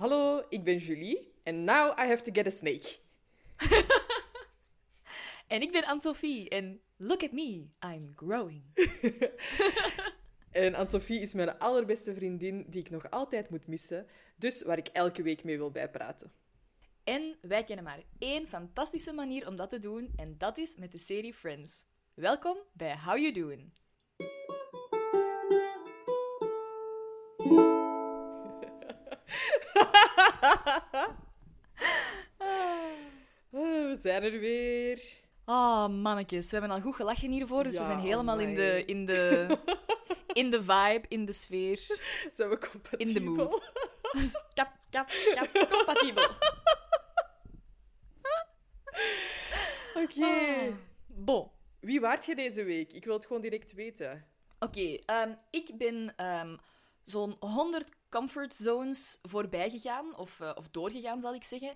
Hallo, ik ben Julie. And now I have to get a snake. En ik ben Anne-Sophie. En look at me, I'm growing. En Anne-Sophie is mijn allerbeste vriendin die ik nog altijd moet missen. Dus waar ik elke week mee wil bijpraten. En wij kennen maar één fantastische manier om dat te doen. En dat is met de serie Friends. Welkom bij How You Doin'. We zijn er weer. Ah, mannetjes. We hebben al goed gelachen hiervoor, dus ja, we zijn helemaal in de vibe, in de sfeer. Zijn we compatibel? In de mood. Kap, compatibel. Oké. Bon. Wie waart je deze week? Ik wil het gewoon direct weten. Oké, ik ben zo'n 100 comfort zones voorbij gegaan, of doorgegaan, zal ik zeggen.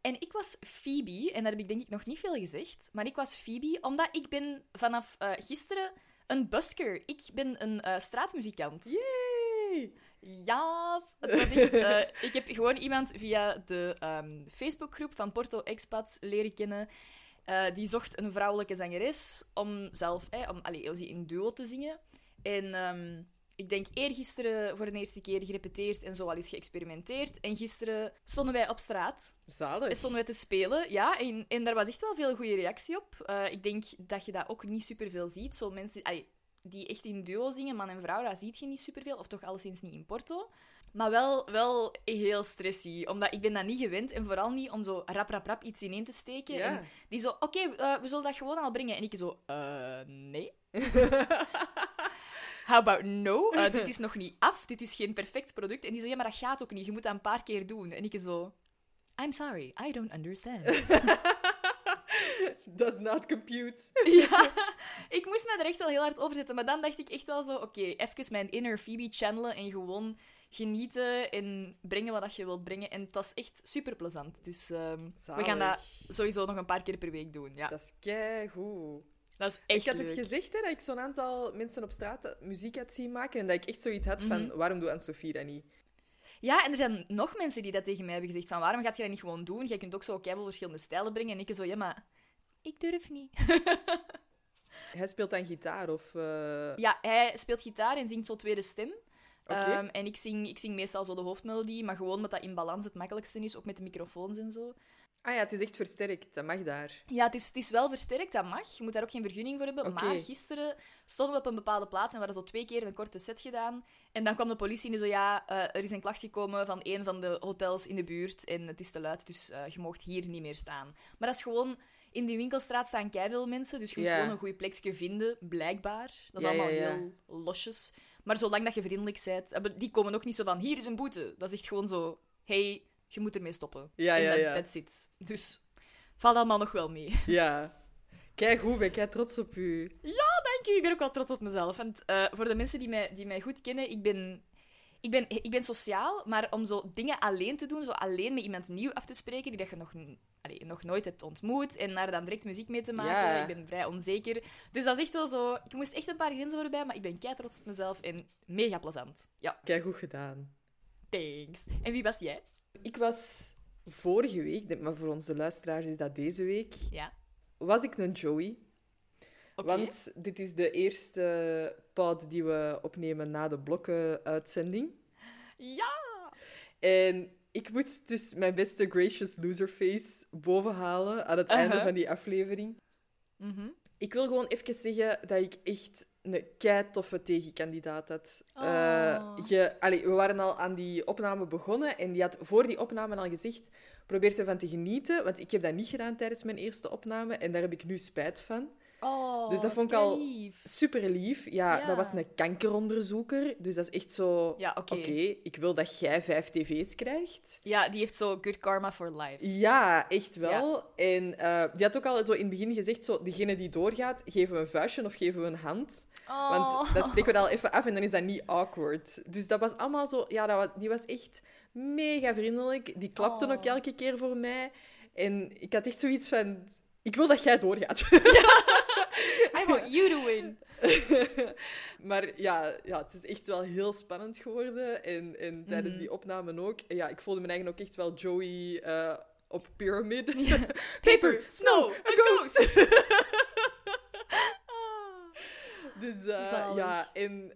En ik was Phoebe, en daar heb ik denk ik nog niet veel gezegd, maar ik was Phoebe omdat ik ben vanaf gisteren een busker. Ik ben een straatmuzikant. Yay! Ja, het was echt... ik heb gewoon iemand via de Facebookgroep van Porto Expats leren kennen. Die zocht een vrouwelijke zangeres om zelf in duo te zingen. En ik denk eergisteren voor de eerste keer gerepeteerd en zo al eens geëxperimenteerd. En gisteren stonden wij op straat. Zalig. En stonden wij te spelen, ja. En daar was echt wel veel goede reactie op. Ik denk dat je dat ook niet superveel ziet. Zo mensen die echt in duo zingen, man en vrouw, dat ziet je niet superveel. Of toch alleszins niet in Porto. Maar wel heel stressy. Omdat ik ben dat niet gewend. En vooral niet om zo rap iets ineen te steken. Yeah. En die zo, we zullen dat gewoon al brengen. En ik zo, nee. How about no? Dit is nog niet af. Dit is geen perfect product. En die zo, ja, maar dat gaat ook niet. Je moet dat een paar keer doen. En ik zo, I'm sorry. I don't understand. Does not compute. Ja, ik moest me er echt wel heel hard over zetten. Maar dan dacht ik echt wel zo, oké, even mijn inner Phoebe channelen en gewoon... genieten en brengen wat je wilt brengen. En het was echt super plezant. Dus we gaan dat sowieso nog een paar keer per week doen. Ja. Dat is keigoed. Dat is echt leuk. Ik had het gezegd, hè, dat ik zo'n aantal mensen op straat muziek had zien maken. En dat ik echt zoiets had van, waarom doet Anne-Sophie dat niet? Ja, en er zijn nog mensen die dat tegen mij hebben gezegd. Van, waarom gaat je dat niet gewoon doen? Jij kunt ook zo keiveel verschillende stijlen brengen. En ik zo, ja, maar ik durf niet. Hij speelt dan gitaar? Of, Ja, hij speelt gitaar en zingt zo tweede stem. Okay. En ik zing meestal zo de hoofdmelodie, maar gewoon omdat dat in balans het makkelijkste is, ook met de microfoons en zo. Ah ja, het is echt versterkt, dat mag daar. Ja, het is wel versterkt, dat mag. Je moet daar ook geen vergunning voor hebben. Okay. Maar gisteren stonden we op een bepaalde plaats en we hadden zo 2 keer een korte set gedaan. En dan kwam de politie en die zo, er is een klacht gekomen van een van de hotels in de buurt en het is te luid, dus je mocht hier niet meer staan. Maar dat is gewoon... In die winkelstraat staan keiveel mensen, dus je moet gewoon een goede plekje vinden, blijkbaar. Dat is allemaal heel losjes. Maar zolang dat je vriendelijk bent, die komen ook niet zo van, hier is een boete. Dat is echt gewoon zo, hey, je moet ermee stoppen. Ja. That's it. Dus, valt allemaal nog wel mee. Ja. Keigoed, ben jij trots op u? Ja, dank je. Ik ben ook wel trots op mezelf. Want voor de mensen die mij goed kennen, ik ben sociaal, maar om zo dingen alleen te doen, zo alleen met iemand nieuw af te spreken, die dat je nog nooit hebt ontmoet, en daar dan direct muziek mee te maken, ik ben vrij onzeker. Dus dat is echt wel zo... Ik moest echt een paar grenzen voorbij, maar ik ben kei trots op mezelf en mega plezant. Ja. Kei goed gedaan. Thanks. En wie was jij? Ik was vorige week, maar voor onze luisteraars is dat deze week, was ik een Joey. Okay. Want dit is de eerste pod die we opnemen na de Blokken-uitzending. Ja! En ik moest dus mijn beste Gracious Loserface bovenhalen aan het einde van die aflevering. Mm-hmm. Ik wil gewoon even zeggen dat ik echt een keitoffe tegenkandidaat had. Oh. We waren al aan die opname begonnen en die had voor die opname al gezegd, probeer ervan te genieten, want ik heb dat niet gedaan tijdens mijn eerste opname en daar heb ik nu spijt van. Oh, dus dat vond ik al super lief. Ja, dat was een kankeronderzoeker. Dus dat is echt zo... Ja, oké, ik wil dat jij 5 tv's krijgt. Ja, die heeft zo good karma for life. Ja, echt wel. Ja. En die had ook al zo in het begin gezegd, zo, degene die doorgaat, geven we een vuistje of geven we een hand. Oh. Want dan spreken we dat al even af en dan is dat niet awkward. Dus dat was allemaal zo... Ja, die was echt mega vriendelijk. Die klapte ook elke keer voor mij. En ik had echt zoiets van... Ik wil dat jij doorgaat. Ja. I want you to win. Maar ja, het is echt wel heel spannend geworden. En tijdens die opnamen ook. En ja, ik voelde mijn eigen ook echt wel Joey op Pyramid. Yeah. Paper, snow, a ghost. Dus ja,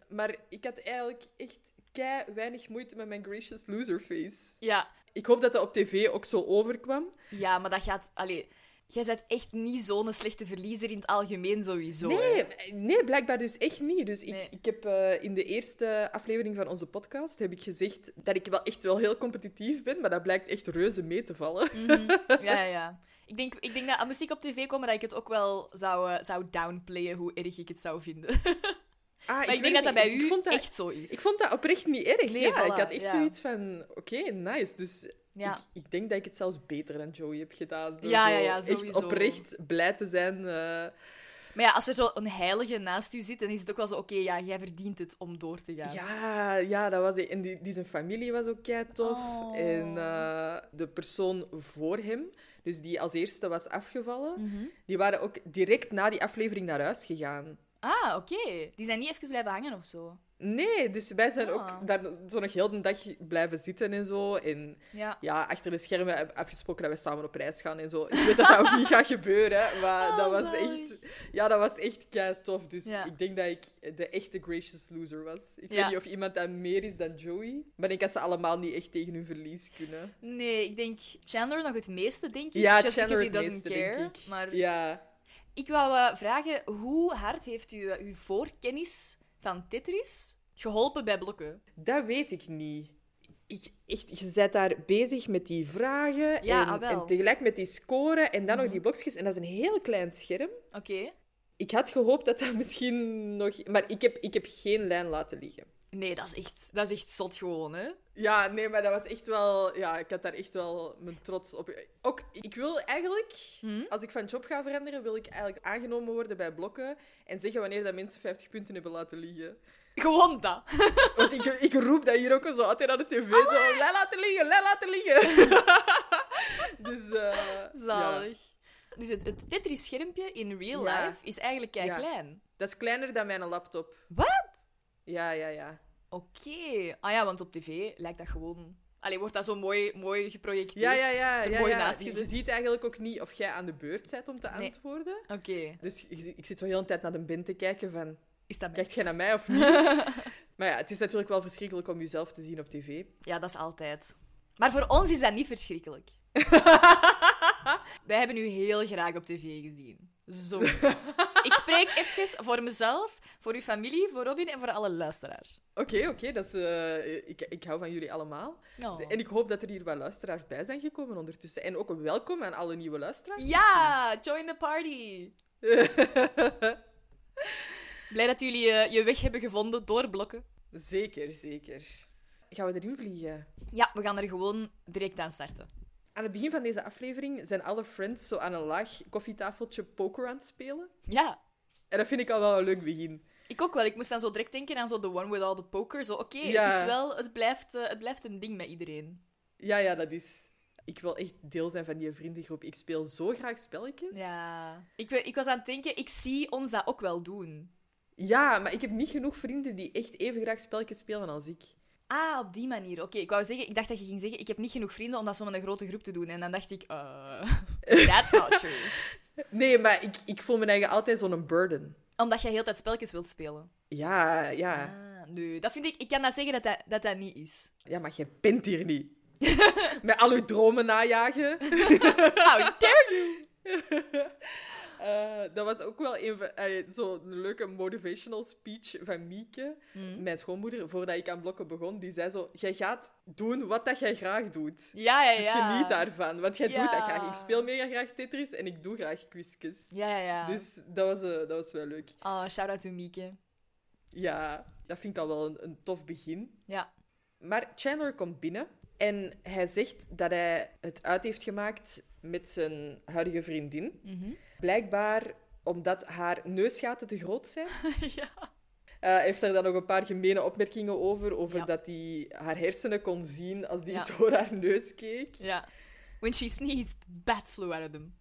maar ik had eigenlijk echt kei weinig moeite met mijn Gracious Loserface. Ja. Ik hoop dat dat op tv ook zo overkwam. Ja, maar dat gaat... Allee, jij bent echt niet zo'n slechte verliezer in het algemeen sowieso. Nee, blijkbaar dus echt niet. Dus ik heb in de eerste aflevering van onze podcast heb ik gezegd dat ik wel echt wel heel competitief ben, maar dat blijkt echt reuze mee te vallen. Mm-hmm. Ja. Ik denk dat, moest ik op tv komen, dat ik het ook wel zou downplayen hoe erg ik het zou vinden. Maar ik denk dat bij u echt zo is. Ik vond dat oprecht niet erg. Nee, ja, voilà, ik had echt zoiets van, oké, nice. Dus ik denk dat ik het zelfs beter dan Joey heb gedaan. Door sowieso. Echt oprecht blij te zijn. Maar ja, als er zo een heilige naast u zit, dan is het ook wel zo, oké, ja, jij verdient het om door te gaan. Ja, dat was... En die zijn familie was ook kei tof. Oh. En de persoon voor hem, dus die als eerste was afgevallen, die waren ook direct na die aflevering naar huis gegaan. Ah, oké. Die zijn niet even blijven hangen of zo? Nee, dus wij zijn ook daar zo nog heel de dag blijven zitten en zo. En ja, achter de schermen hebben we afgesproken dat we samen op reis gaan en zo. Ik weet dat dat ook niet gaat gebeuren, maar dat was echt kei tof. Dus ik denk dat ik de echte Gracious Loser was. Ik weet niet of iemand dat meer is dan Joey, maar ik denk dat ze allemaal niet echt tegen hun verlies kunnen. Nee, ik denk Chandler nog het meeste, denk ik. Ja, Chandler het meeste, care, denk ik. Maar... Ja. Ik wou vragen, hoe hard heeft u uw voorkennis van Tetris geholpen bij Blokken? Dat weet ik niet. Je bent daar bezig met die vragen en tegelijk met die scoren en dan nog die blokjes. En dat is een heel klein scherm. Oké. Ik had gehoopt dat dat misschien nog... Maar ik heb geen lijn laten liggen. Nee, dat is echt zot gewoon, hè? Ja, nee, maar dat was echt wel... Ja, ik had daar echt wel mijn trots op... Ook, ik wil eigenlijk... Als ik van job ga veranderen, wil ik eigenlijk aangenomen worden bij Blokken en zeggen wanneer dat mensen 50 punten hebben laten liggen. Gewoon dat. Want ik roep dat hier ook zo altijd aan de tv. Allee. Zo, laten liggen. Dus, zalig. Ja. Dus het Tetris-schermpje in real life is eigenlijk klein. Dat is kleiner dan mijn laptop. Wat? Ja. Oké. Ah ja, want op tv lijkt dat gewoon... Allee, wordt dat zo mooi geprojecteerd. Ja. Mooi naastgezet. Je ziet eigenlijk ook niet of jij aan de beurt bent om te antwoorden. Oké. Dus ik zit wel heel de tijd naar de bin te kijken van... Is dat kijkt jij naar mij of niet? Maar ja, het is natuurlijk wel verschrikkelijk om jezelf te zien op tv. Ja, dat is altijd. Maar voor ons is dat niet verschrikkelijk. Wij hebben u heel graag op tv gezien. Zo. Ik spreek even voor mezelf, voor uw familie, voor Robin en voor alle luisteraars. Oké. Dat is, ik hou van jullie allemaal. Oh. En ik hoop dat er hier wat luisteraars bij zijn gekomen ondertussen. En ook welkom aan alle nieuwe luisteraars. Ja, join the party. Blij dat jullie je weg hebben gevonden door Blokken. Zeker. Gaan we erin vliegen? Ja, we gaan er gewoon direct aan starten. Aan het begin van deze aflevering zijn alle friends zo aan een laag koffietafeltje poker aan het spelen. Ja. En dat vind ik al wel een leuk begin. Ik ook wel. Ik moest dan zo direct denken aan zo The One with All the Poker. Zo, het blijft een ding met iedereen. Ja, dat is... Ik wil echt deel zijn van die vriendengroep. Ik speel zo graag spelletjes. Ja. Ik was aan het denken, ik zie ons dat ook wel doen. Ja, maar ik heb niet genoeg vrienden die echt even graag spelletjes spelen als ik. Ah, op die manier. Oké, ik dacht dat je ging zeggen, ik heb niet genoeg vrienden om dat zo met een grote groep te doen. En dan dacht ik, that's not true. Nee, maar ik voel me eigenlijk altijd zo'n burden. Omdat jij heel tijd spelletjes wilt spelen. Ja. Ah, nee, dat vind ik kan dat zeggen dat niet is. Ja, maar jij bent hier niet. Met al uw dromen najagen. How dare you! Dat was ook wel zo'n leuke motivational speech van Mieke, mijn schoonmoeder, voordat ik aan Blokken begon. Die zei zo, jij gaat doen wat dat jij graag doet. Ja. Dus geniet daarvan, want jij doet dat graag. Ik speel mega graag Tetris en ik doe graag Kwiskes. Ja. Dus dat was wel leuk. Oh, shout-out to Mieke. Ja, dat vind ik al wel een tof begin. Ja. Maar Chandler komt binnen en hij zegt dat hij het uit heeft gemaakt... met zijn huidige vriendin. Blijkbaar omdat haar neusgaten te groot zijn. Heeft er dan nog een paar gemene opmerkingen over dat hij haar hersenen kon zien als hij door haar neus keek. Ja. When she sneezed, bats flew out of them.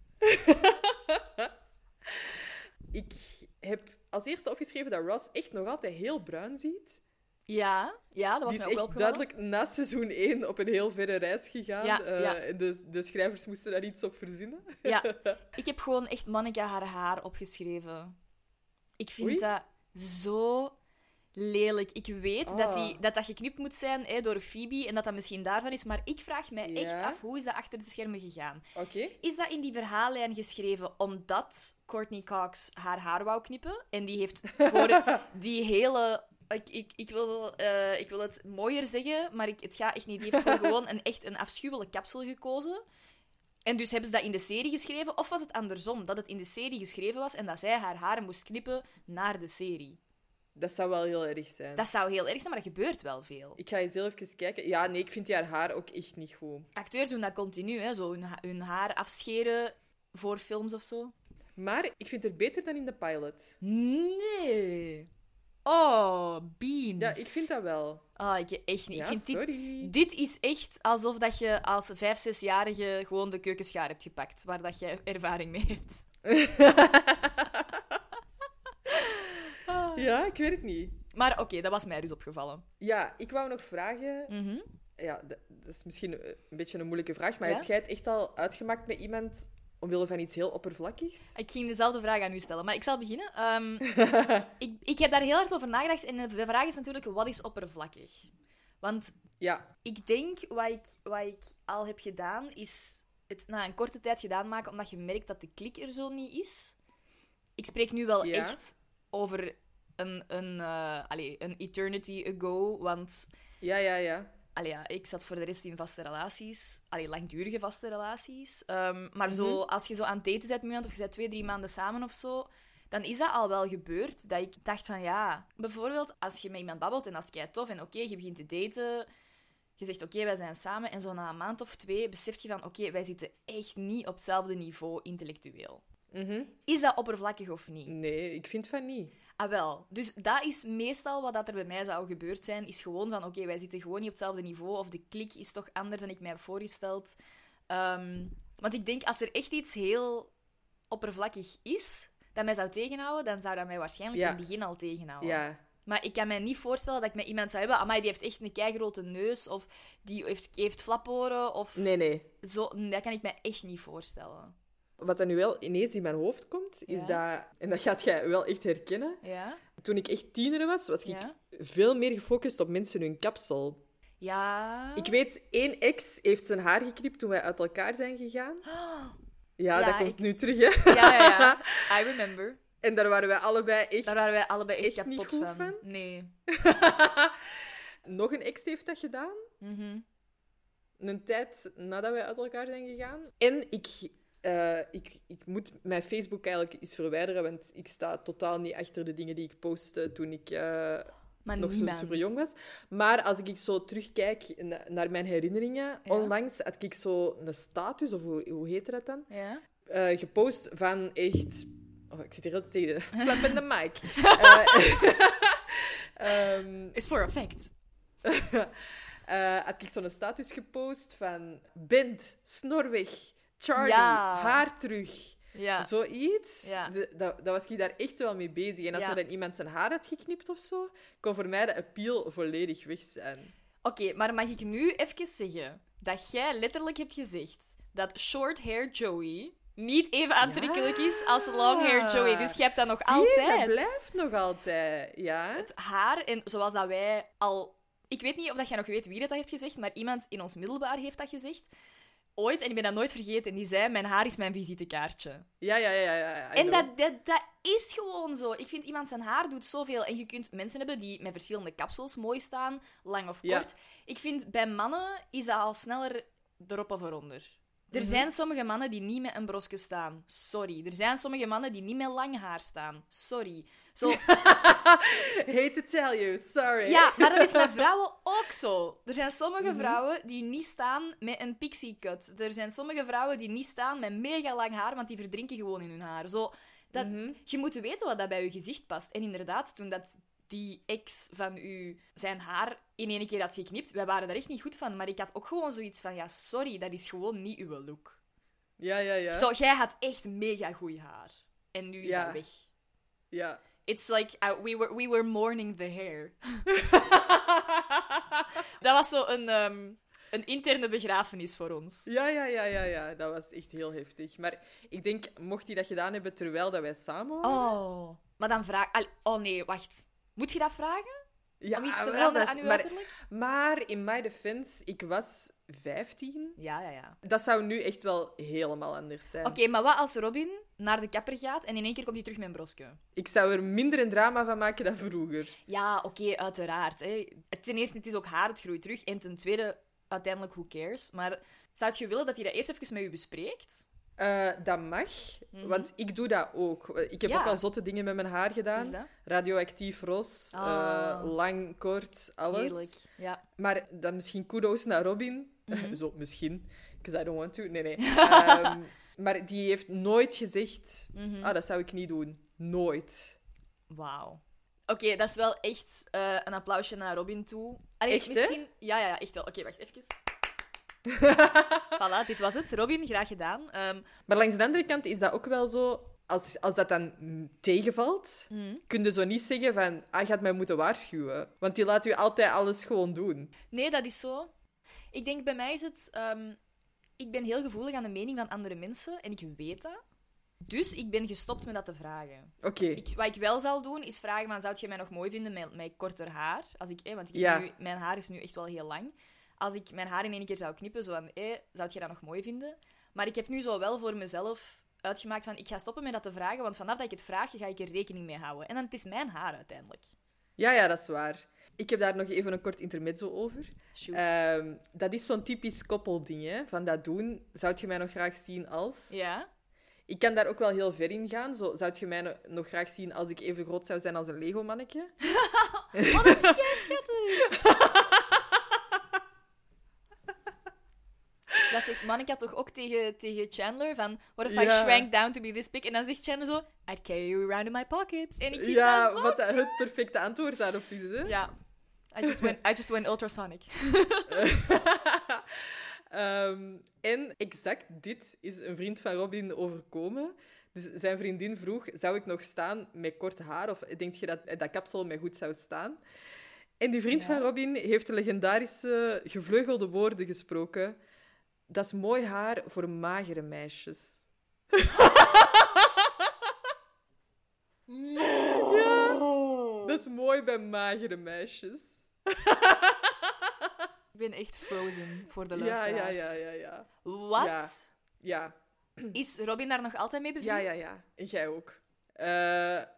Ik heb als eerste opgeschreven dat Ross echt nog altijd heel bruin ziet. Ja, dat was mij ook wel opgevallen. Die is duidelijk na seizoen 1 op een heel verre reis gegaan. Ja. De schrijvers moesten daar iets op verzinnen. Ja. Ik heb gewoon echt Monica haar haar opgeschreven. Ik vind dat zo lelijk. Ik weet dat geknipt moet zijn door Phoebe en dat dat misschien daarvan is, maar ik vraag mij echt af, hoe is dat achter de schermen gegaan? Okay. Is dat in die verhaallijn geschreven omdat Courtney Cox haar haar wou knippen? En die heeft voor die hele... Ik wil het mooier zeggen, maar het gaat echt niet. Die heeft gewoon echt een afschuwelijke kapsel gekozen. En dus hebben ze dat in de serie geschreven? Of was het andersom, dat het in de serie geschreven was en dat zij haar haar moest knippen naar de serie? Dat zou wel heel erg zijn. Dat zou heel erg zijn, maar dat gebeurt wel veel. Ik ga eens heel even kijken. Ja, nee, ik vind die haar ook echt niet goed. Acteurs doen dat continu, hè? Zo hun haar afscheren voor films of zo. Maar ik vind het beter dan in de pilot. Nee... Oh, beans. Ja, ik vind dat wel. Ah, ik echt niet. Ja, ik vind dit is echt alsof dat je als 5-6-jarige gewoon de keukenschaar hebt gepakt, waar dat jij ervaring mee hebt. Ja, ik weet het niet. Maar oké, dat was mij dus opgevallen. Ja, ik wou nog vragen... Mm-hmm. Ja, dat is misschien een beetje een moeilijke vraag, maar heb jij het echt al uitgemaakt met iemand omwille van iets heel oppervlakkigs? Ik ging dezelfde vraag aan u stellen, maar ik zal beginnen. Ik heb daar heel hard over nagedacht. En de vraag is natuurlijk, wat is oppervlakkig? Want ik denk, wat ik al heb gedaan, is het na een korte tijd gedaan maken, omdat je merkt dat de klik er zo niet is. Ik spreek nu wel echt over een eternity ago, want... Ja. Allee, ja, ik zat voor de rest in vaste relaties. Allee, langdurige vaste relaties. Maar zo, als je zo aan het eten bent met iemand, of je bent 2-3 maanden samen of zo, dan is dat al wel gebeurd. Dat ik dacht van, bijvoorbeeld als je met iemand babbelt en dat is kei tof. En oké, je begint te daten. Je zegt, oké, wij zijn samen. En zo na een maand of 2 besef je van, oké, wij zitten echt niet op hetzelfde niveau intellectueel. Mm-hmm. Is dat oppervlakkig of niet? Nee, ik vind van niet. Ah, wel. Dus dat is meestal wat er bij mij zou gebeurd zijn, is gewoon van, oké, wij zitten gewoon niet op hetzelfde niveau, of de klik is toch anders dan ik mij heb voorgesteld. Want ik denk, als er echt iets heel oppervlakkig is, dat mij zou tegenhouden, dan zou dat mij waarschijnlijk in het begin al tegenhouden. Ja. Maar ik kan mij niet voorstellen dat ik met iemand zou hebben, amai, die heeft echt een keigrote neus, of die heeft flaporen, of... Nee. Zo, dat kan ik mij echt niet voorstellen. Wat dan nu wel ineens in mijn hoofd komt, is dat... En dat gaat jij wel echt herkennen. Ja. Toen ik echt tiener was ik veel meer gefocust op mensen hun kapsel. Ja. Ik weet, 1 ex heeft zijn haar geknipt toen wij uit elkaar zijn gegaan. Oh. Ja, dat komt nu terug, hè. Ja. I remember. En daar waren wij allebei echt kapot niet goed van. Nee. Nog een ex heeft dat gedaan. Mm-hmm. Een tijd nadat wij uit elkaar zijn gegaan. En ik moet mijn Facebook eigenlijk eens verwijderen, want ik sta totaal niet achter de dingen die ik postte toen ik nog zo super jong was. Maar als ik zo terugkijk naar mijn herinneringen, onlangs had ik zo een status, of hoe heet dat dan? Ja. Gepost van echt... Oh, ik zit hier heel tegen. Slap in de mic. It's for effect. Had ik zo'n status gepost van... Bent, snorweg... Charlie, haar terug. Ja. Zoiets. Ja. Dat was ik daar echt wel mee bezig. En als er dan iemand zijn haar had geknipt of zo, kon voor mij de appeal volledig weg zijn. Oké, maar mag ik nu even zeggen dat jij letterlijk hebt gezegd dat short hair Joey niet even aantrekkelijk is als long hair Joey. Dus je hebt dat nog altijd. Dat blijft nog altijd, Het haar, en zoals dat wij al... Ik weet niet of jij nog weet wie dat heeft gezegd, maar iemand in ons middelbaar heeft dat gezegd. Ooit, en ik ben dat nooit vergeten, die zei, mijn haar is mijn visitekaartje. Ja. En dat is gewoon zo. Ik vind, iemand zijn haar doet zoveel. En je kunt mensen hebben die met verschillende kapsels mooi staan, lang of kort. Ik vind, bij mannen is dat al sneller erop of eronder. Er zijn sommige mannen die niet met een brosje staan. Sorry. Er zijn sommige mannen die niet met lang haar staan. Sorry. Hate to tell you, sorry. Ja, maar dat is met vrouwen ook zo. Er zijn sommige vrouwen die niet staan met een pixie cut. Er zijn sommige vrouwen die niet staan met mega lang haar, want die verdrinken gewoon in hun haar. Je moet weten wat dat bij je gezicht past. En inderdaad, toen dat die ex van u zijn haar in één keer had geknipt, wij waren daar echt niet goed van, maar ik had ook gewoon zoiets van, sorry, dat is gewoon niet uw look. Ja. Zo, jij had echt mega goed haar. En nu is dat weg. Yeah. It's like, we were mourning the hair. Dat was zo een interne begrafenis voor ons. Ja. Dat was echt heel heftig. Maar ik denk, mocht hij dat gedaan hebben terwijl dat wij samen waren... Oh, maar dan vraag... Oh nee, wacht. Moet je dat vragen? Ja, om iets te veranderen aan uw uiterlijk? Maar in my defense, ik was 15. Ja. Dat zou nu echt wel helemaal anders zijn. Oké, maar wat als Robin naar de kapper gaat en in één keer komt hij terug met een brosje? Ik zou er minder een drama van maken dan vroeger. Ja, oké, uiteraard. Hè. Ten eerste, het is ook haar, het groeit terug. En ten tweede, uiteindelijk, who cares? Maar zou je willen dat hij dat eerst even met u bespreekt? Dat mag, want ik doe dat ook. Ik heb ook al zotte dingen met mijn haar gedaan. Radioactief ros, lang, kort, alles. Heerlijk, ja. Maar dan misschien kudo's naar Robin. Zo, misschien. Because I don't want to. Nee. Maar die heeft nooit gezegd... dat zou ik niet doen. Nooit. Wauw. Oké, dat is wel echt een applausje naar Robin toe. Allee, echt, misschien... hè? Ja, echt wel. Oké, wacht even. Voilà, dit was het. Robin, graag gedaan. Maar langs de andere kant is dat ook wel zo... Als dat dan tegenvalt, kun je zo niet zeggen van... Ah, je gaat mij moeten waarschuwen. Want die laat u altijd alles gewoon doen. Nee, dat is zo. Ik denk, bij mij is het... ik ben heel gevoelig aan de mening van andere mensen. En ik weet dat. Dus ik ben gestopt met dat te vragen. Oké. Wat ik wel zal doen, is vragen van... Zou je mij nog mooi vinden met mijn korter haar? Mijn haar is nu echt wel heel lang. Als ik mijn haar in één keer zou knippen, zo van... zou je dat nog mooi vinden? Maar ik heb nu zo wel voor mezelf uitgemaakt van... Ik ga stoppen met dat te vragen, want vanaf dat ik het vraag, ga ik er rekening mee houden. En dan, het is mijn haar uiteindelijk. Ja, dat is waar. Ik heb daar nog even een kort intermezzo over. Dat is zo'n typisch koppelding, hè. Van dat doen, zou je mij nog graag zien als... Ja. Ik kan daar ook wel heel ver in gaan. Zo, zou je mij nog graag zien als ik even groot zou zijn als een Lego-mannetje? Oh, dat is kei schattig! Dat zegt Monica toch ook tegen Chandler van... What if I shrank down to be this big? En dan zegt Chandler zo... I'd carry you around in my pocket. En ik dat wat het perfecte antwoord daarop is, hè? Ja. I just went ultrasonic. En exact dit is een vriend van Robin overkomen. Dus zijn vriendin vroeg... Zou ik nog staan met kort haar? Of denk je dat kapsel mij goed zou staan? En die vriend van Robin heeft de legendarische gevleugelde woorden gesproken... Dat is mooi haar voor magere meisjes. No. Ja, dat is mooi bij magere meisjes. Ik ben echt frozen voor de luisteraars. Ja. Wat? Ja. Is Robin daar nog altijd mee bevriend? Ja. En jij ook.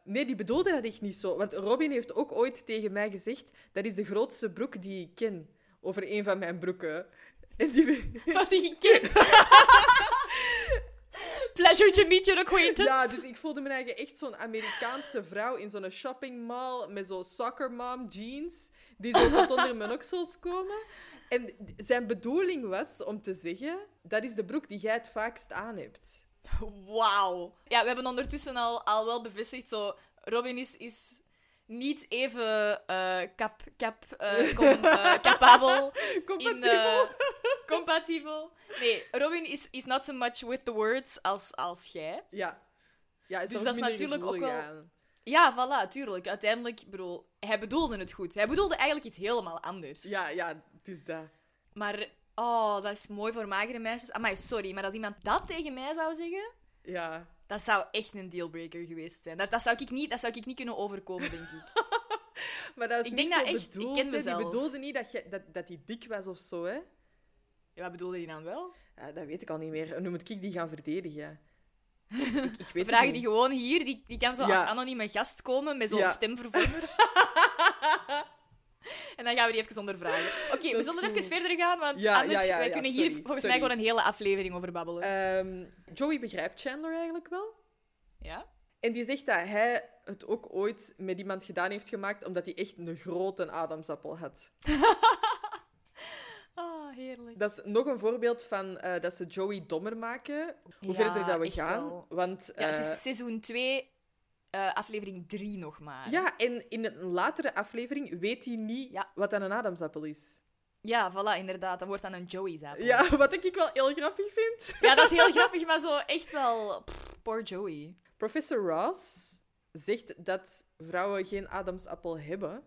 Nee, die bedoelde dat echt niet zo. Want Robin heeft ook ooit tegen mij gezegd... Dat is de grootste broek die ik ken. Over een van mijn broeken... En die... Wat een kind. Pleasure to meet your acquaintance. Ja, dus ik voelde me eigenlijk echt zo'n Amerikaanse vrouw in zo'n shoppingmall met zo'n soccer mom jeans die zo tot onder mijn oksels komen. En zijn bedoeling was om te zeggen, dat is de broek die jij het vaakst aan hebt. Wauw. Ja, we hebben ondertussen al wel bevestigd, zo Robin is... Niet even capabel. Compatibel. Compatibel. Nee, Robin is not so much with the words als jij. Ja, dus dat is natuurlijk ook wel... Aan. Ja, voilà, tuurlijk. Uiteindelijk, bedoel, hij bedoelde het goed. Hij bedoelde eigenlijk iets helemaal anders. Ja, het is dat. Maar, oh, dat is mooi voor magere meisjes. Amai, sorry, maar als iemand dat tegen mij zou zeggen... Ja... Dat zou echt een dealbreaker geweest zijn. Dat zou ik niet kunnen overkomen, denk ik. Maar dat is niet zo bedoeld. Ik ken mezelf. Die bedoelde niet dat hij dik was of zo, hè? Ja, wat bedoelde hij dan wel? Ja, dat weet ik al niet meer. Nu moet ik die gaan verdedigen. Ik vraag die gewoon hier. Die kan zo als anonieme gast komen met zo'n stemvervormer. En dan gaan we die even ondervragen. Oké, we zullen even verder gaan, want anders... wij kunnen hier volgens mij gewoon een hele aflevering over babbelen. Joey begrijpt Chandler eigenlijk wel. Ja. En die zegt dat hij het ook ooit met iemand gedaan heeft gemaakt, omdat hij echt een grote adamsappel had. Ah, heerlijk. Dat is nog een voorbeeld van dat ze Joey dommer maken. Hoe verder dat we gaan. Wel. Want, het is seizoen 2... aflevering 3 nog maar. Ja, en in een latere aflevering weet hij niet wat dan een adamsappel is. Ja, voilà, inderdaad. Dat wordt dan een Joey's appel. Ja, wat ik wel heel grappig vind. Ja, dat is heel grappig, maar zo echt wel... Pff, poor Joey. Professor Ross zegt dat vrouwen geen adamsappel hebben,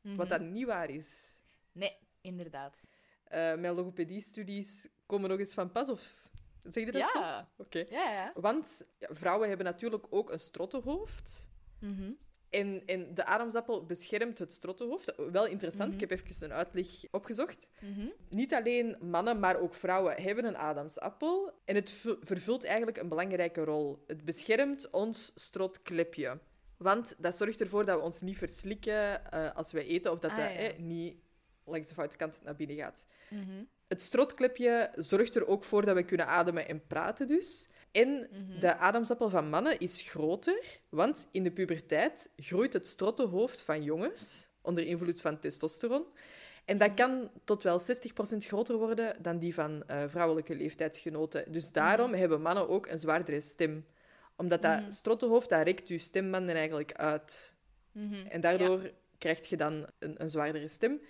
mm-hmm. wat dat niet waar is. Nee, inderdaad. Mijn logopedie-studies komen nog eens van pas, of... Zeg je dat zo? Okay. Ja, ja. Want vrouwen hebben natuurlijk ook een strottenhoofd. Mm-hmm. En de adamsappel beschermt het strottenhoofd. Wel interessant, mm-hmm. ik heb even een uitleg opgezocht. Mm-hmm. Niet alleen mannen, maar ook vrouwen hebben een adamsappel. En het vervult eigenlijk een belangrijke rol. Het beschermt ons strotklepje. Want dat zorgt ervoor dat we ons niet verslikken als wij eten. Of dat niet langs de foute kant naar binnen gaat. Mm-hmm. Het strotklepje zorgt er ook voor dat we kunnen ademen en praten dus. En mm-hmm. de adamsappel van mannen is groter, want in de puberteit groeit het strottenhoofd van jongens, onder invloed van testosteron. En dat kan tot wel 60% groter worden dan die van vrouwelijke leeftijdsgenoten. Dus daarom mm-hmm. hebben mannen ook een zwaardere stem. Omdat dat mm-hmm. strottenhoofd, dat rekt je stembanden eigenlijk uit. Mm-hmm. En daardoor krijg je dan een zwaardere stem.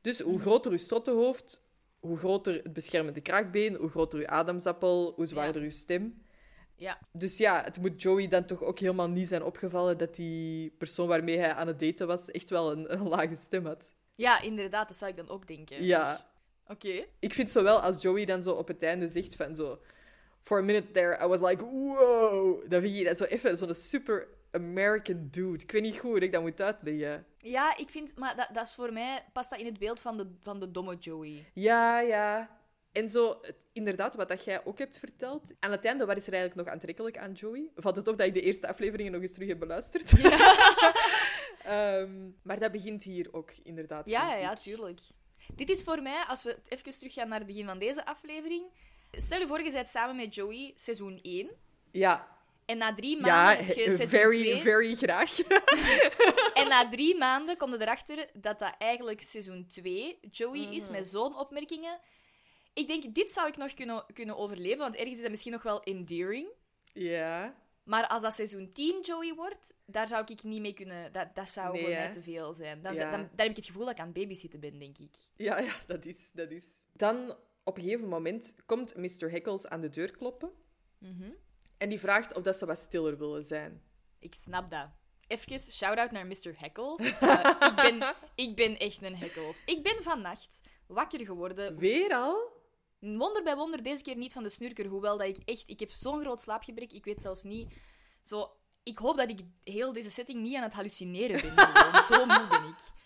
Dus hoe groter je strottenhoofd... Hoe groter het beschermende kraakbeen, hoe groter uw adamsappel, hoe zwaarder uw stem. Ja. Dus ja, het moet Joey dan toch ook helemaal niet zijn opgevallen dat die persoon waarmee hij aan het daten was echt wel een lage stem had. Ja, inderdaad, dat zou ik dan ook denken. Ja. Oké. Okay. Ik vind zowel als Joey dan zo op het einde zegt van zo... For a minute there, I was like, wow. Dan vind je dat zo even zo'n super American dude. Ik weet niet goed hoe ik dat moet uitleggen. Ja, ik vind... Maar dat is voor mij... Past dat in het beeld van de domme Joey. Ja, ja. En zo, inderdaad, wat dat jij ook hebt verteld. Aan het einde, wat is er eigenlijk nog aantrekkelijk aan Joey? Valt het op dat ik de eerste afleveringen nog eens terug heb beluisterd? Ja. Maar dat begint hier ook, inderdaad. Ja, ja, tuurlijk. Dit is voor mij, als we even teruggaan naar het begin van deze aflevering... Stel je voor, je bent samen met Joey, seizoen 1. Ja. En na 3 maanden... Ja, very graag. En na 3 maanden kom je erachter dat eigenlijk seizoen 2 Joey is, met zo'n opmerkingen. Ik denk, dit zou ik nog kunnen overleven, want ergens is dat misschien nog wel endearing. Ja. Maar als dat seizoen 10 Joey wordt, daar zou ik niet mee kunnen... Dat zou voor mij te veel zijn. Dan heb ik het gevoel dat ik aan het babysitten ben, denk ik. Ja, ja, dat is. Dan... Op een gegeven moment komt Mr. Heckles aan de deur kloppen. Mm-hmm. En die vraagt of dat ze wat stiller willen zijn. Ik snap dat. Even shout-out naar Mr. Heckles. Ik ben echt een Heckles. Ik ben vannacht wakker geworden. Weer al? Wonder bij wonder, deze keer niet van de snurker. Hoewel dat ik heb zo'n groot slaapgebrek. Ik weet zelfs niet... Zo, ik hoop dat ik heel deze setting niet aan het hallucineren ben. Zo moe ben ik.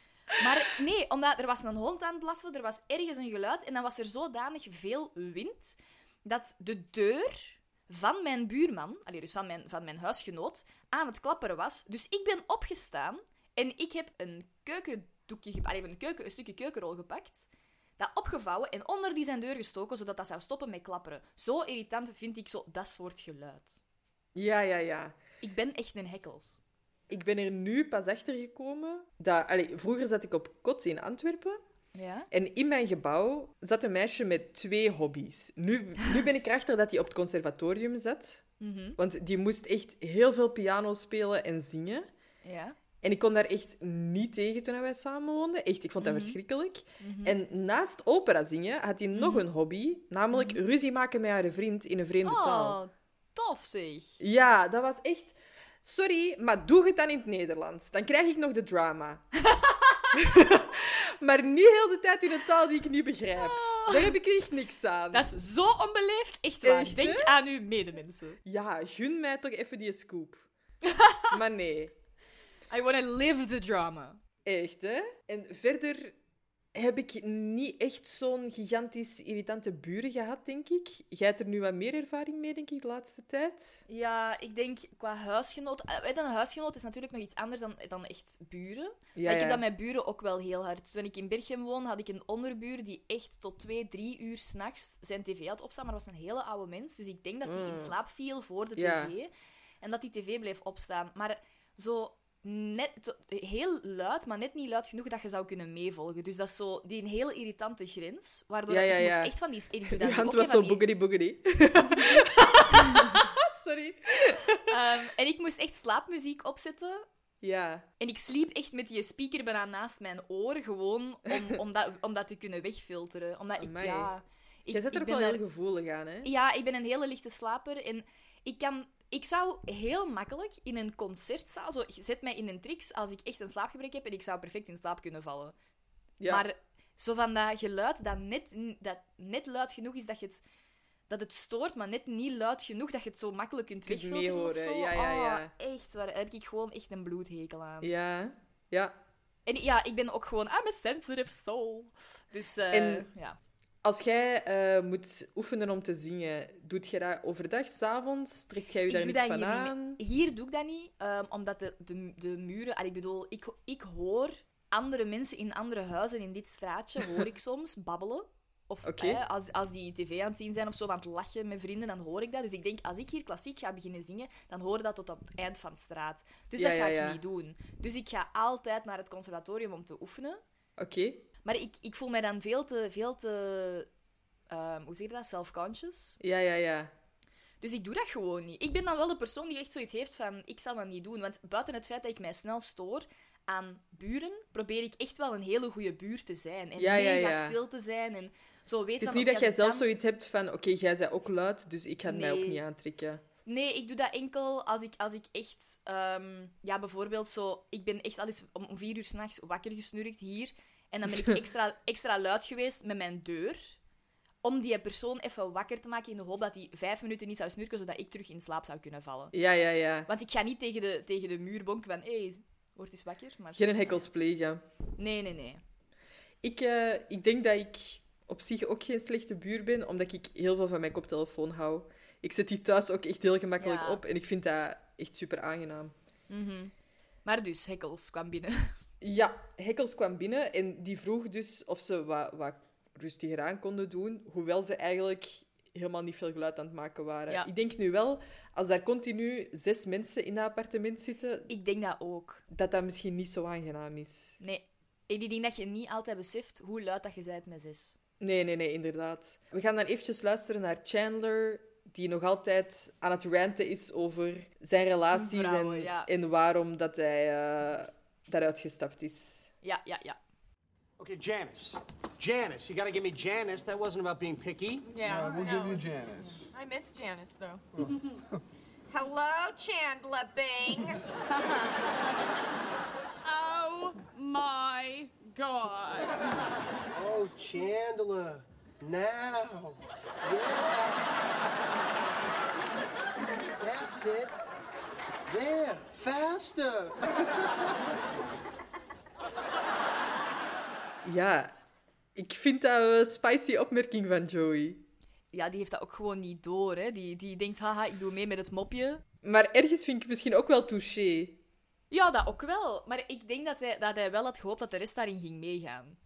Maar nee, omdat er was een hond aan het blaffen, er was ergens een geluid en dan was er zodanig veel wind dat de deur van mijn buurman, dus van mijn huisgenoot, aan het klapperen was. Dus ik ben opgestaan en ik heb een stukje keukenrol gepakt, dat opgevouwen en onder die zijn deur gestoken, zodat dat zou stoppen met klapperen. Zo irritant vind ik zo dat soort geluid. Ja, ja, ja. Ik ben echt een Heckles. Ik ben er nu pas achter gekomen dat... vroeger zat ik op kot in Antwerpen. Ja? En in mijn gebouw zat een meisje met 2 hobby's. Nu ben ik erachter dat die op het conservatorium zat. Mm-hmm. Want die moest echt heel veel piano spelen en zingen. Ja. En ik kon daar echt niet tegen toen wij samen woonden. Echt, ik vond dat verschrikkelijk. Mm-hmm. En naast opera zingen had die nog een hobby. Namelijk ruzie maken met haar vriend in een vreemde taal. Oh, tof zeg. Ja, dat was echt... Sorry, maar doe het dan in het Nederlands. Dan krijg ik nog de drama. Maar niet heel de tijd in een taal die ik niet begrijp. Daar heb ik echt niks aan. Dat is zo onbeleefd. Echt waar. Echt, denk aan uw medemensen. Ja, gun mij toch even die scoop. Maar nee. I want to live the drama. Echt, hè? En verder heb ik niet echt zo'n gigantisch irritante buren gehad, denk ik. Jij hebt er nu wat meer ervaring mee, denk ik, de laatste tijd. Ja, ik denk qua huisgenoot... Een huisgenoot is natuurlijk nog iets anders dan echt buren. Ja, ik heb dat met buren ook wel heel hard. Toen ik in Berchem woon, had ik een onderbuur die echt tot 2-3 uur 's nachts zijn tv had opstaan. Maar was een hele oude mens, dus ik denk dat hij in slaap viel voor de tv. En dat die tv bleef opstaan. Maar zo... Net, heel luid, maar net niet luid genoeg dat je zou kunnen meevolgen. Dus dat is zo die hele irritante grens, waardoor ik moest echt van die... Je hand was zo boogedy. Sorry. En ik moest echt slaapmuziek opzetten. Ja. En ik sliep echt met die speaker bijna naast mijn oor, gewoon om dat te kunnen wegfilteren. Omdat amai. Jij zet er ook wel heel gevoelig aan, hè? Ja, ik ben een hele lichte slaper en ik kan... Ik zou heel makkelijk in een concertzaal... Zo, zet mij in een trix als ik echt een slaapgebrek heb en ik zou perfect in slaap kunnen vallen. Ja. Maar zo van dat geluid dat net luid genoeg is dat het stoort, maar net niet luid genoeg dat je het zo makkelijk kunt wegfilteren of zo. Ja. Oh, echt waar. Daar heb ik gewoon echt een bloedhekel aan. Ja. En ja, ik ben ook gewoon... I'm a sensitive soul. Dus, ja. Als jij moet oefenen om te zingen, doet jij dat overdag, 's avonds? Trekt jij je daar niets van aan? Hier doe ik dat niet, omdat de muren... Allee, ik bedoel, ik hoor andere mensen in andere huizen in dit straatje, hoor ik soms babbelen. Of als die tv aan het zien zijn of zo, aan het lachen met vrienden, dan hoor ik dat. Dus ik denk, als ik hier klassiek ga beginnen zingen, dan hoor dat tot op het eind van de straat. Dus dat ga ik niet doen. Dus ik ga altijd naar het conservatorium om te oefenen. Oké. Maar ik voel mij dan veel te hoe zeg je dat? Self-conscious. Ja. Dus ik doe dat gewoon niet. Ik ben dan wel de persoon die echt zoiets heeft van... Ik zal dat niet doen. Want buiten het feit dat ik mij snel stoor aan buren, probeer ik echt wel een hele goede buur te zijn. En mega stil te zijn. En zo weet het is van, niet dat jij zelf zoiets hebt van... Oké, jij bent ook luid, dus ik ga mij ook niet aantrekken. Nee, ik doe dat enkel als ik echt... bijvoorbeeld zo... Ik ben echt al eens om 4 uur 's nachts wakker gesnurkt hier... En dan ben ik extra luid geweest met mijn deur, om die persoon even wakker te maken in de hoop dat hij 5 minuten niet zou snurken, zodat ik terug in slaap zou kunnen vallen. Ja. Want ik ga niet tegen de muur bonken van, word eens wakker. Maar... Geen hekkels plegen. Nee. Ik denk dat ik op zich ook geen slechte buur ben, omdat ik heel veel van mijn koptelefoon hou. Ik zet die thuis ook echt heel gemakkelijk op en ik vind dat echt super aangenaam. Mm-hmm. Maar dus, Heckles kwam binnen. Ja, Heckles kwam binnen en die vroeg dus of ze wat rustiger aan konden doen, hoewel ze eigenlijk helemaal niet veel geluid aan het maken waren. Ja. Ik denk nu wel, als daar continu 6 mensen in dat appartement zitten... Ik denk dat ook. Dat misschien niet zo aangenaam is. Nee, ik denk dat je niet altijd beseft hoe luid dat je bent met 6. Nee, inderdaad. We gaan dan eventjes luisteren naar Chandler, die nog altijd aan het ranten is over zijn relaties en waarom dat hij... daaruit gestapt is. Ja. Okay, Janice. Janice, you gotta give me Janice. That wasn't about being picky. Yeah, no, we'll give you Janice. I miss Janice, though. Oh. Hello, Chandler Bing. Oh, my God. Oh, Chandler. Now. Yeah. That's it. There, faster! Ja, ik vind dat een spicy opmerking van Joey. Ja, die heeft dat ook gewoon niet door, hè. Die denkt, haha, ik doe mee met het mopje. Maar ergens vind ik misschien ook wel touché. Ja, dat ook wel. Maar ik denk dat hij wel had gehoopt dat de rest daarin ging meegaan.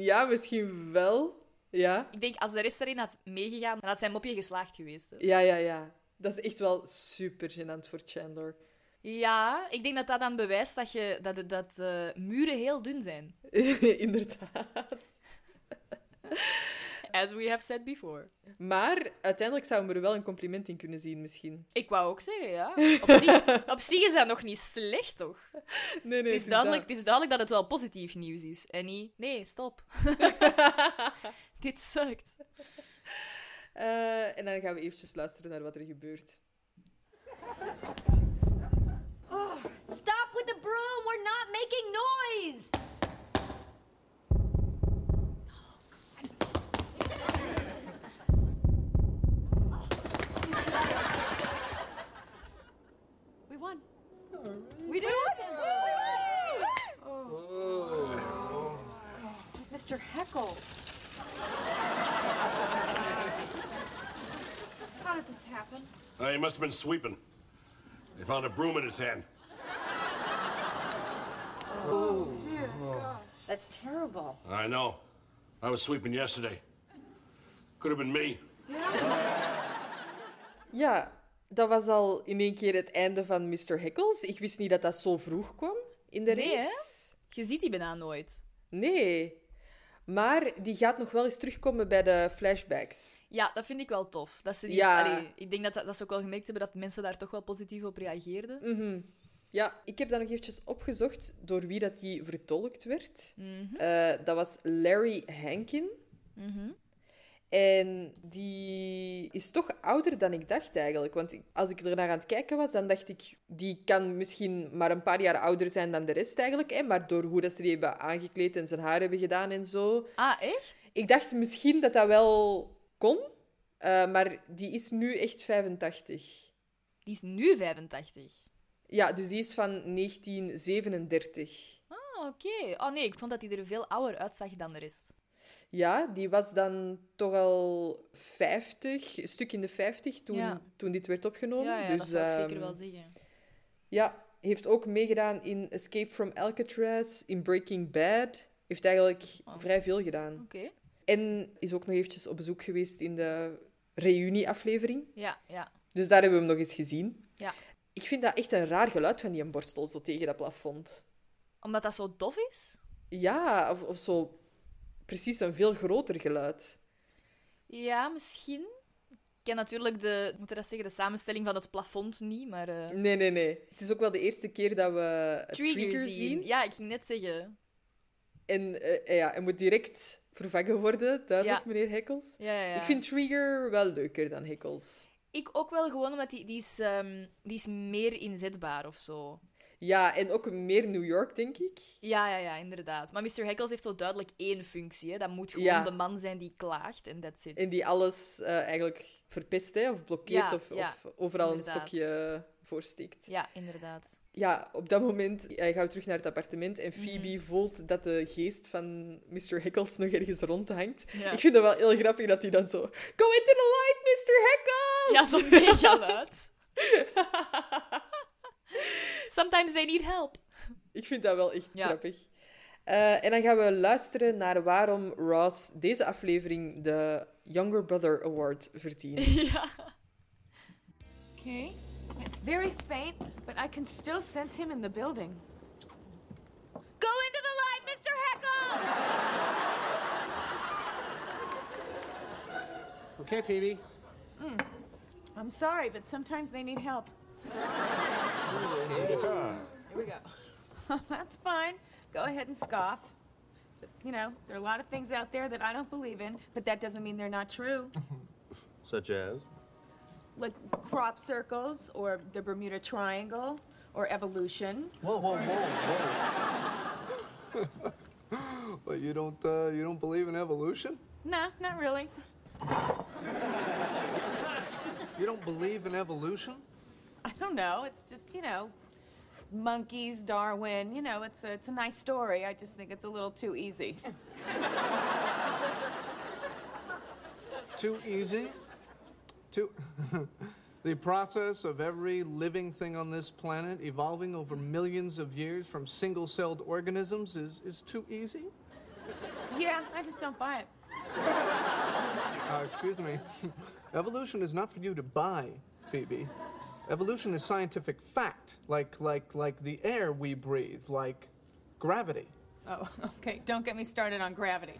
Ja, misschien wel. Ja. Ik denk, als de rest daarin had meegegaan, dan had zijn mopje geslaagd geweest. Hè. Ja. Dat is echt wel super gênant voor Chandler. Ja, ik denk dat dat dan bewijst dat muren heel dun zijn. Inderdaad. As we have said before. Maar uiteindelijk zouden we er wel een compliment in kunnen zien, misschien. Ik wou ook zeggen, ja. Op zich is dat nog niet slecht, toch? Nee, het is duidelijk dat het wel positief nieuws is. En niet, nee, stop. Dit sukt. En dan gaan we eventjes luisteren naar wat er gebeurt. Oh, stop with the broom! We're not making noise! We won. We did it! Oh. Mr. Heckles. How did this happen? He must have been sweeping. They found a broom in his hand. Oh, dear God. That's terrible. I know. I was sweeping yesterday. Could have been me. Ja, dat was al in één keer het einde van Mr. Heckles. Ik wist niet dat dat zo vroeg kwam in de reeks. Hè? Je ziet die bijna nooit. Nee. Maar die gaat nog wel eens terugkomen bij de flashbacks. Ja, dat vind ik wel tof. Dat ze die, allee, ik denk dat ze ook wel gemerkt hebben dat mensen daar toch wel positief op reageerden. Mm-hmm. Ja, ik heb dat nog eventjes opgezocht door wie dat die vertolkt werd. Mm-hmm. Dat was Larry Hankin. Mm-hmm. En die is toch ouder dan ik dacht eigenlijk. Want als ik ernaar aan het kijken was, dan dacht ik... Die kan misschien maar een paar jaar ouder zijn dan de rest eigenlijk. Hè? Maar door hoe dat ze die hebben aangekleed en zijn haar hebben gedaan en zo... Ah, echt? Ik dacht misschien dat dat wel kon. Maar die is nu echt 85. Die is nu 85? Ja, dus die is van 1937. Ah, oké. Oh nee, ik vond dat die er veel ouder uitzag dan de rest. Ja, die was dan toch al 50, een stuk in de 50 toen dit werd opgenomen. Ja, dus, dat zou ik zeker wel zeggen. Ja, heeft ook meegedaan in Escape from Alcatraz, in Breaking Bad. Heeft eigenlijk vrij veel gedaan. Oké. En is ook nog eventjes op bezoek geweest in de reunieaflevering. Ja. Dus daar hebben we hem nog eens gezien. Ja. Ik vind dat echt een raar geluid van die borstel zo tegen dat plafond. Omdat dat zo dof is? Ja, of zo... Precies, een veel groter geluid. Ja, misschien. Ik ken natuurlijk de samenstelling van het plafond niet, maar... Nee. Het is ook wel de eerste keer dat we Trigger zien. Ja, ik ging net zeggen. En hij moet direct vervangen worden, duidelijk, meneer Heckles. Ja. Ik vind Trigger wel leuker dan Heckles. Ik ook wel, gewoon omdat die is meer inzetbaar of zo. Ja, en ook meer New York, denk ik. Ja, inderdaad. Maar Mr. Heckles heeft zo duidelijk één functie. Hè? Dat moet gewoon de man zijn die klaagt en that's it. En die alles eigenlijk verpest, hè? Of blokkeert, of overal inderdaad. Een stokje voorsteekt. Ja, inderdaad. Ja, op dat moment gaan we terug naar het appartement en Phoebe voelt dat de geest van Mr. Heckles nog ergens rondhangt. Ja. Ik vind dat wel heel grappig dat hij dan zo... Go into the light, Mr. Heckles! Ja, zo mega luid. Sometimes they need help. Ik vind dat wel echt grappig. En dan gaan we luisteren naar waarom Ross deze aflevering de Younger Brother Award verdient. Ja. Okay. It's very faint, but I can still sense him in the building. Go into the light, Mr. Heckles! Okay, Phoebe. I'm sorry, but sometimes they need help. Here we go. That's fine. Go ahead and scoff. But, there are a lot of things out there that I don't believe in, but that doesn't mean they're not true. Such as? Like crop circles, or the Bermuda Triangle, or evolution. Whoa. But you don't believe in evolution? Nah, not really. You don't believe in evolution? I don't know. It's just, monkeys, Darwin. It's a nice story. I just think it's a little too easy. Too easy? The process of every living thing on this planet evolving over millions of years from single-celled organisms is too easy? Yeah, I just don't buy it. Excuse me. Evolution is not for you to buy, Phoebe. Evolution is scientific fact, like the air we breathe, like gravity. Oh, okay. Don't get me started on gravity.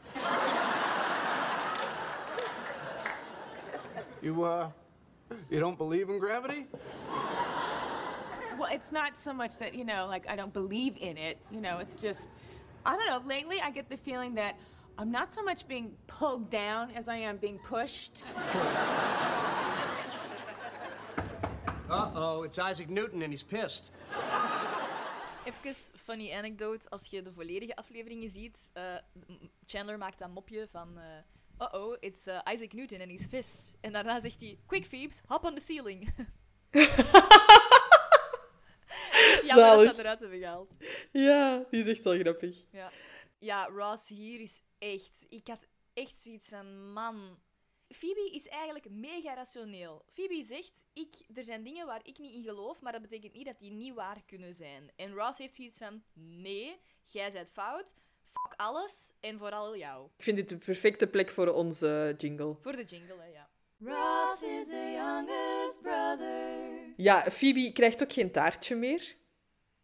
You don't believe in gravity? Well, it's not so much that, I don't believe in it. It's just, I don't know. Lately, I get the feeling that I'm not so much being pulled down as I am being pushed. Uh-oh, it's Isaac Newton and he's pissed. Even funny anecdote. Als je de volledige afleveringen ziet, Chandler maakt dat mopje van... Uh-oh, it's Isaac Newton and he's pissed. En daarna zegt hij, quick Phoebes, hop on the ceiling. Ja, maar dat staat eruit hebben gehaald. Ja, die is echt wel grappig. Ja, Ross hier is echt... Ik had echt zoiets van, man... Phoebe is eigenlijk mega rationeel. Phoebe zegt, er zijn dingen waar ik niet in geloof, maar dat betekent niet dat die niet waar kunnen zijn. En Ross heeft zoiets van, nee, jij bent fout, fuck alles en vooral jou. Ik vind dit de perfecte plek voor onze jingle. Voor de jingle, hè, ja. Ross is the youngest brother. Ja, Phoebe krijgt ook geen taartje meer.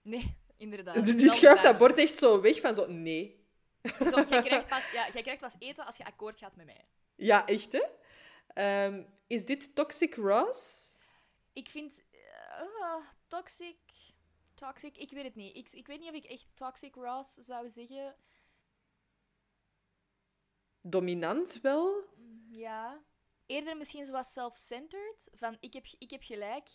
Nee, inderdaad. Die schuift dat bord echt zo weg van zo, nee. Zo, jij krijgt pas eten als je akkoord gaat met mij. Ja, echt, hè? Is dit toxic, Ross? Ik vind... Toxic... Ik weet het niet. Ik weet niet of ik echt toxic Ross zou zeggen. Dominant wel? Ja. Eerder misschien zoals self-centered. Van, ik heb gelijk.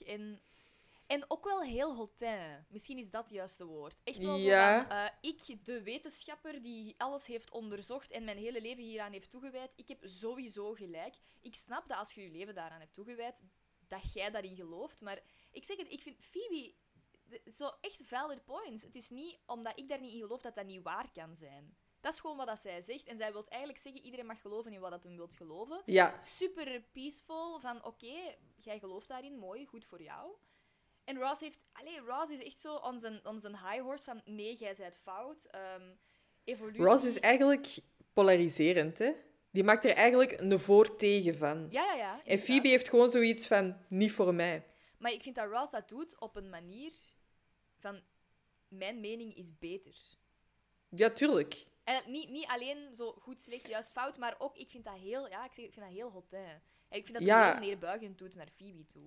En ook wel heel hautain. Misschien is dat het juiste woord. Echt wel zo van, ik, de wetenschapper die alles heeft onderzocht en mijn hele leven hieraan heeft toegewijd, ik heb sowieso gelijk. Ik snap dat als je je leven daaraan hebt toegewijd, dat jij daarin gelooft. Maar ik zeg het, ik vind Phoebe zo echt valid points. Het is niet omdat ik daar niet in geloof dat dat niet waar kan zijn. Dat is gewoon wat dat zij zegt. En zij wil eigenlijk zeggen, iedereen mag geloven in wat dat hem wilt geloven. Ja. Super peaceful, van oké, jij gelooft daarin, mooi, goed voor jou. En Ross heeft... Allee, Ross is echt zo on zijn high horse van... Nee, jij bent fout. Evolutie... Ross is eigenlijk polariserend, hè? Die maakt er eigenlijk een voor-tegen van. Ja. Inderdaad. En Phoebe heeft gewoon zoiets van... Niet voor mij. Maar ik vind dat Ross dat doet op een manier van... Mijn mening is beter. Ja, tuurlijk. En niet alleen zo goed, slecht, juist, fout, maar ook... Ik vind dat heel... Ja, ik vind dat heel hot, hè. Ik vind dat hij heel neerbuigend doet naar Phoebe toe.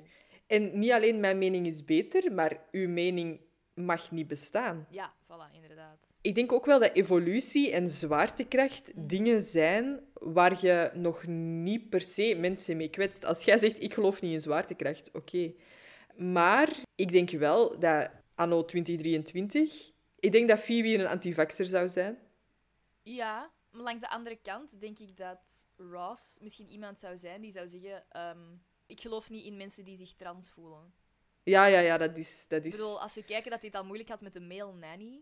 En niet alleen mijn mening is beter, maar uw mening mag niet bestaan. Ja, voilà, inderdaad. Ik denk ook wel dat evolutie en zwaartekracht dingen zijn waar je nog niet per se mensen mee kwetst. Als jij zegt, ik geloof niet in zwaartekracht, oké. Maar ik denk wel dat anno 2023... Ik denk dat Phoebe een antivaxer zou zijn. Ja, maar langs de andere kant denk ik dat Ross misschien iemand zou zijn die zou zeggen... Ik geloof niet in mensen die zich trans voelen. Ja, dat is... Ik bedoel, als we kijken dat hij het al moeilijk had met de male nanny...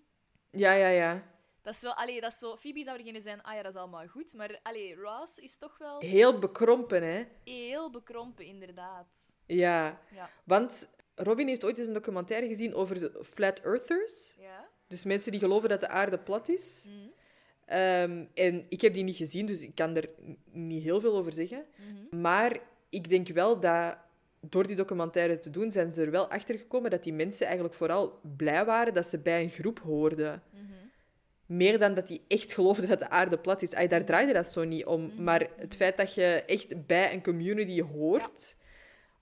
Ja. Dat is wel... Allee, dat is zo... Phoebe zou degene zijn... Ah ja, dat is allemaal goed. Maar allee, Ross is toch wel... Heel bekrompen, hè? Heel bekrompen, inderdaad. Ja. Want Robin heeft ooit eens een documentaire gezien over de Flat Earthers. Ja. Dus mensen die geloven dat de aarde plat is. Mm-hmm. En ik heb die niet gezien, dus ik kan er niet heel veel over zeggen. Mm-hmm. Maar... Ik denk wel dat door die documentaire te doen, zijn ze er wel achter gekomen dat die mensen eigenlijk vooral blij waren dat ze bij een groep hoorden. Mm-hmm. Meer dan dat die echt geloofden dat de aarde plat is. Daar draaide dat zo niet om. Mm-hmm. Maar het feit dat je echt bij een community hoort,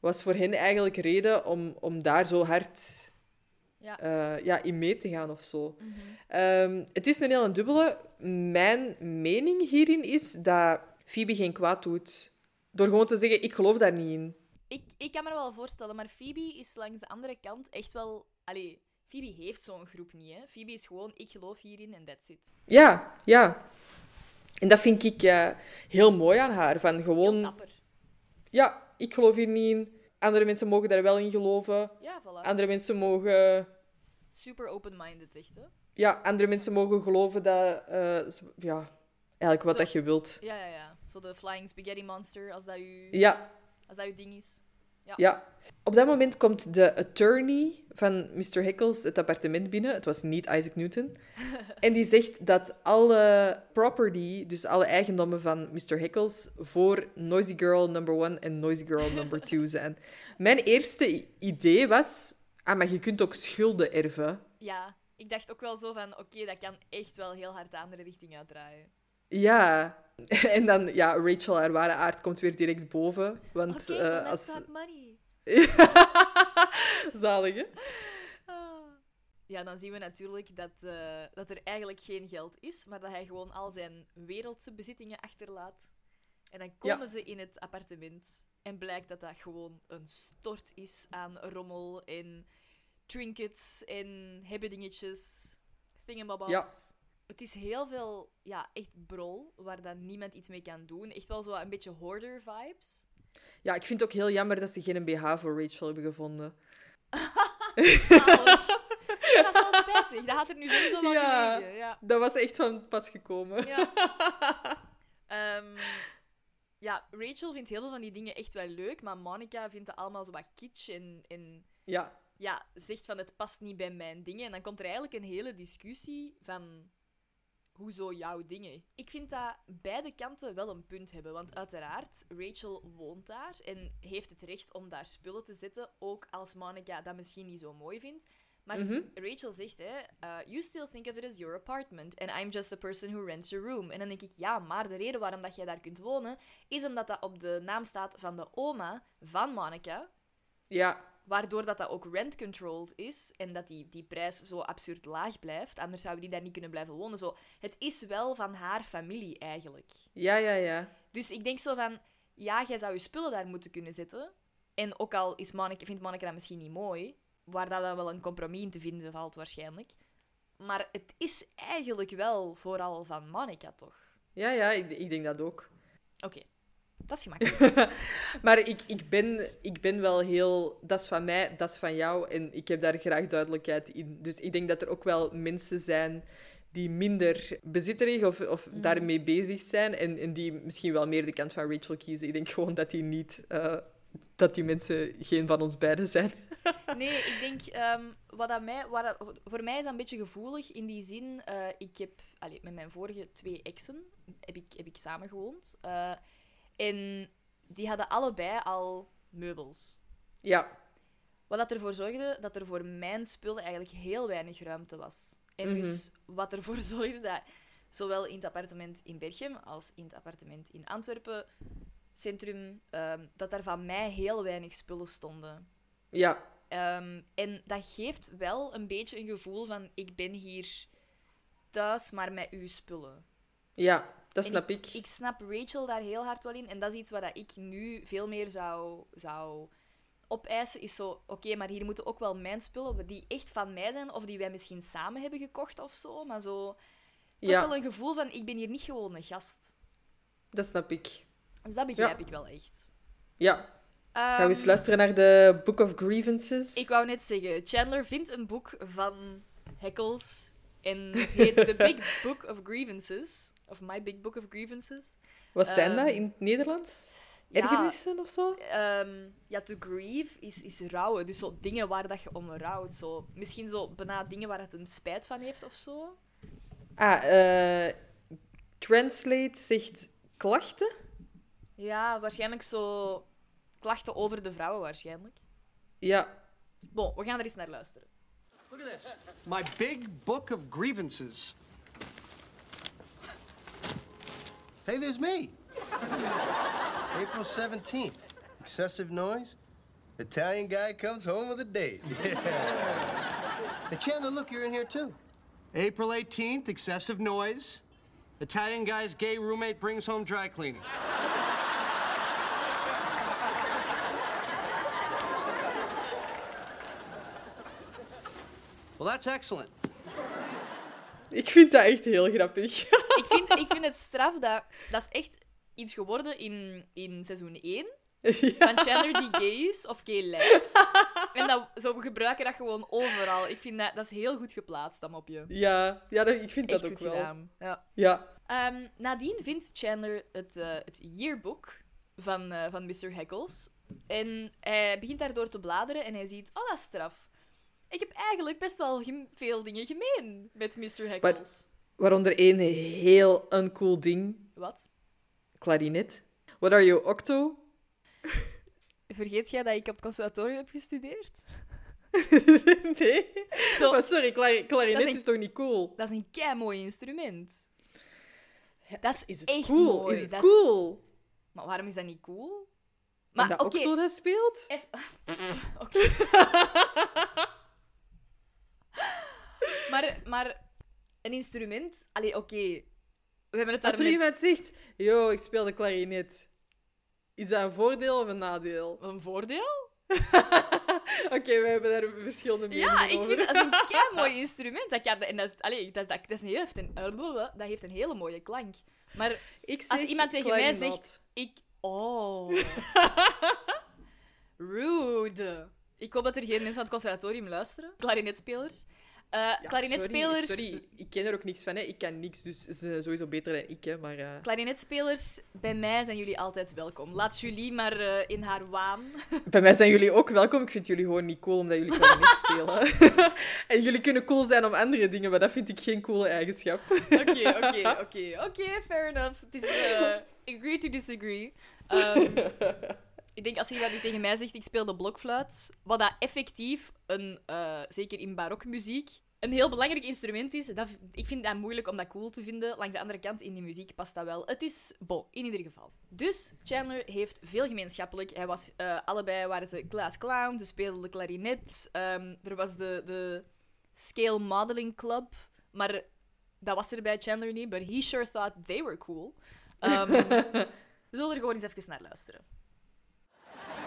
was voor hen eigenlijk reden om daar zo hard in mee te gaan of zo. Mm-hmm. Het is een heel dubbele. Mijn mening hierin is dat Phoebe geen kwaad doet. Door gewoon te zeggen, ik geloof daar niet in. Ik kan me wel voorstellen, maar Phoebe is langs de andere kant echt wel... Allee, Phoebe heeft zo'n groep niet, hè. Phoebe is gewoon, ik geloof hierin en that's it. Ja. En dat vind ik heel mooi aan haar. Van gewoon... Heel dapper. Ja, ik geloof hier niet in. Andere mensen mogen daar wel in geloven. Ja, voilà. Andere mensen mogen... Super open-minded, echt, hè. Ja, andere mensen mogen geloven dat... Eigenlijk wat zo, dat je wilt. Ja. Zo de Flying Spaghetti Monster, als dat je ding is. Ja. Op dat moment komt de attorney van Mr. Heckles het appartement binnen. Het was niet Isaac Newton. En die zegt dat alle property, dus alle eigendommen van Mr. Heckles, voor Noisy Girl number 1 en Noisy Girl number 2 zijn. Mijn eerste idee was... Ah, maar je kunt ook schulden erven. Ja, ik dacht ook wel zo van... Oké, dat kan echt wel heel hard de andere richting uitdraaien. Ja, en dan, Rachel, haar ware aard, komt weer direct boven. Want als... money. Zalig, hè? Ja, dan zien we natuurlijk dat er eigenlijk geen geld is, maar dat hij gewoon al zijn wereldse bezittingen achterlaat. En dan komen ze in het appartement en blijkt dat dat gewoon een stort is aan rommel en trinkets en hebbedingetjes, thingamabobs. Ja. Het is heel veel, echt brol, waar dan niemand iets mee kan doen. Echt wel zo een beetje hoarder-vibes. Ja, ik vind het ook heel jammer dat ze geen BH voor Rachel hebben gevonden. Dat is wel spijtig. Dat had er nu sowieso wel gelegen. Ja, dat was echt van pas gekomen. Rachel vindt heel veel van die dingen echt wel leuk, maar Monica vindt het allemaal zo wat kitsch en... Ja, zegt van het past niet bij mijn dingen. En dan komt er eigenlijk een hele discussie van... Hoezo jouw dingen? Ik vind dat beide kanten wel een punt hebben. Want uiteraard, Rachel woont daar en heeft het recht om daar spullen te zetten. Ook als Monica dat misschien niet zo mooi vindt. Maar Rachel zegt, hè, you still think of it as your apartment. And I'm just the person who rents your room. En dan denk ik, ja, maar de reden waarom dat jij daar kunt wonen, is omdat dat op de naam staat van de oma van Monica. Ja. Waardoor dat ook rent-controlled is en dat die prijs zo absurd laag blijft. Anders zouden die daar niet kunnen blijven wonen. Zo, het is wel van haar familie, eigenlijk. Ja. Dus ik denk zo van... ja, jij zou je spullen daar moeten kunnen zetten. En ook al is vindt Monica dat misschien niet mooi, waar dat dan wel een compromis in te vinden valt waarschijnlijk. Maar het is eigenlijk wel vooral van Monica, toch? Ja, ik denk dat ook. Oké. Dat is gemakkelijk. Maar ik ben wel heel... Dat is van mij, dat is van jou. En ik heb daar graag duidelijkheid in. Dus ik denk dat er ook wel mensen zijn die minder bezitterig of daarmee bezig zijn. En die misschien wel meer de kant van Rachel kiezen. Ik denk gewoon dat die niet... dat die mensen geen van ons beiden zijn. Nee, ik denk... voor mij is dat een beetje gevoelig. In die zin, ik heb... met mijn vorige 2 exen heb ik samen gewoond. En die hadden allebei al meubels. Ja. Wat dat ervoor zorgde dat er voor mijn spullen eigenlijk heel weinig ruimte was. En dus wat ervoor zorgde dat zowel in het appartement in Berchem als in het appartement in Antwerpen, centrum, dat daar van mij heel weinig spullen stonden. Ja. En dat geeft wel een beetje een gevoel van ik ben hier thuis, maar met uw spullen. Ja. Dat snap ik. Ik snap Rachel daar heel hard wel in. En dat is iets wat ik nu veel meer zou opeisen. Is zo, oké, maar hier moeten ook wel mijn spullen die echt van mij zijn. Of die wij misschien samen hebben gekocht of zo. Maar zo... Toch wel een gevoel van, ik ben hier niet gewoon een gast. Dat snap ik. Dus dat begrijp ik wel echt. Ja. Gaan we eens luisteren naar de Book of Grievances? Ik wou net zeggen, Chandler vindt een boek van Heckles. En het heet The Big Book of Grievances. Of My Big Book of Grievances. Wat zijn dat in het Nederlands? Ergernissen of zo? To grieve is rouwen. Dus zo dingen waar dat je om rouwt. Zo. Misschien zo bijna dingen waar het een spijt van heeft of zo. Translate zegt klachten? Ja, waarschijnlijk zo... Klachten over de vrouwen, waarschijnlijk. Ja. Bon, we gaan er eens naar luisteren. Look at this. My Big Book of Grievances. Hey, there's me. April 17th. Excessive noise. Italian guy comes home with a date. Yeah. Hey, Chandler, look, you're in here, too. April 18th. Excessive noise. Italian guy's gay roommate brings home dry cleaning. Well, that's excellent. Ik vind dat echt heel grappig. Ik vind het straf dat is echt iets geworden in seizoen 1. Ja. Van Chandler die gay is of gay lijkt. En we gebruiken dat gewoon overal. Ik vind dat is heel goed geplaatst dan op je. Ja, ik vind echt dat ook wel. Gedaan. Ja. Nadien vindt Chandler het yearbook van Mr. Heckles. En hij begint daardoor te bladeren en hij ziet, oh, dat is straf. Ik heb eigenlijk best wel veel dingen gemeen met Mr. Heckles. Waaronder één heel uncool ding. Wat? Klarinet. What are you, octo? Vergeet jij dat ik op het conservatorium heb gestudeerd? Nee. Maar sorry, klarinet is toch niet cool? Dat is een keimooi instrument. Ja, dat is het echt cool? Mooi. Is het cool? Maar waarom is dat niet cool? Maar, dat octo dat speelt? Oké. Maar een instrument... We hebben het daar. Als er iemand zegt... Yo, ik speel de klarinet. Is dat een voordeel of een nadeel? Een voordeel? Oké, we hebben daar verschillende meningen over. Ja, ik vind dat is een keimooi instrument. Dat heeft een hele mooie klank. Maar als iemand tegen mij zegt... Rude. Ik hoop dat er geen mensen van het conservatorium luisteren. Klarinetspelers. Klarinetspelers... Sorry, ik ken er ook niks van. Hè. Ik kan niks, dus ze zijn sowieso beter dan ik. Hè, maar, Klarinetspelers, bij mij zijn jullie altijd welkom. Laat Julie maar in haar waan. Bij mij zijn jullie ook welkom. Ik vind jullie gewoon niet cool omdat jullie klarinet spelen. En jullie kunnen cool zijn om andere dingen, maar dat vind ik geen coole eigenschap. Oké, fair enough. Het is agree to disagree. Ik denk, als je dat nu tegen mij zegt, ik speel de blokfluit, wat dat effectief, zeker in barokmuziek, een heel belangrijk instrument is. Ik vind dat moeilijk om dat cool te vinden. Langs de andere kant, in die muziek past dat wel. Het is bon, in ieder geval. Dus, Chandler heeft veel gemeenschappelijk. Allebei waren ze class clown, ze speelden de klarinet. Er was de Scale Modeling Club, maar dat was er bij Chandler niet. But he sure thought they were cool. We zullen er gewoon eens even naar luisteren.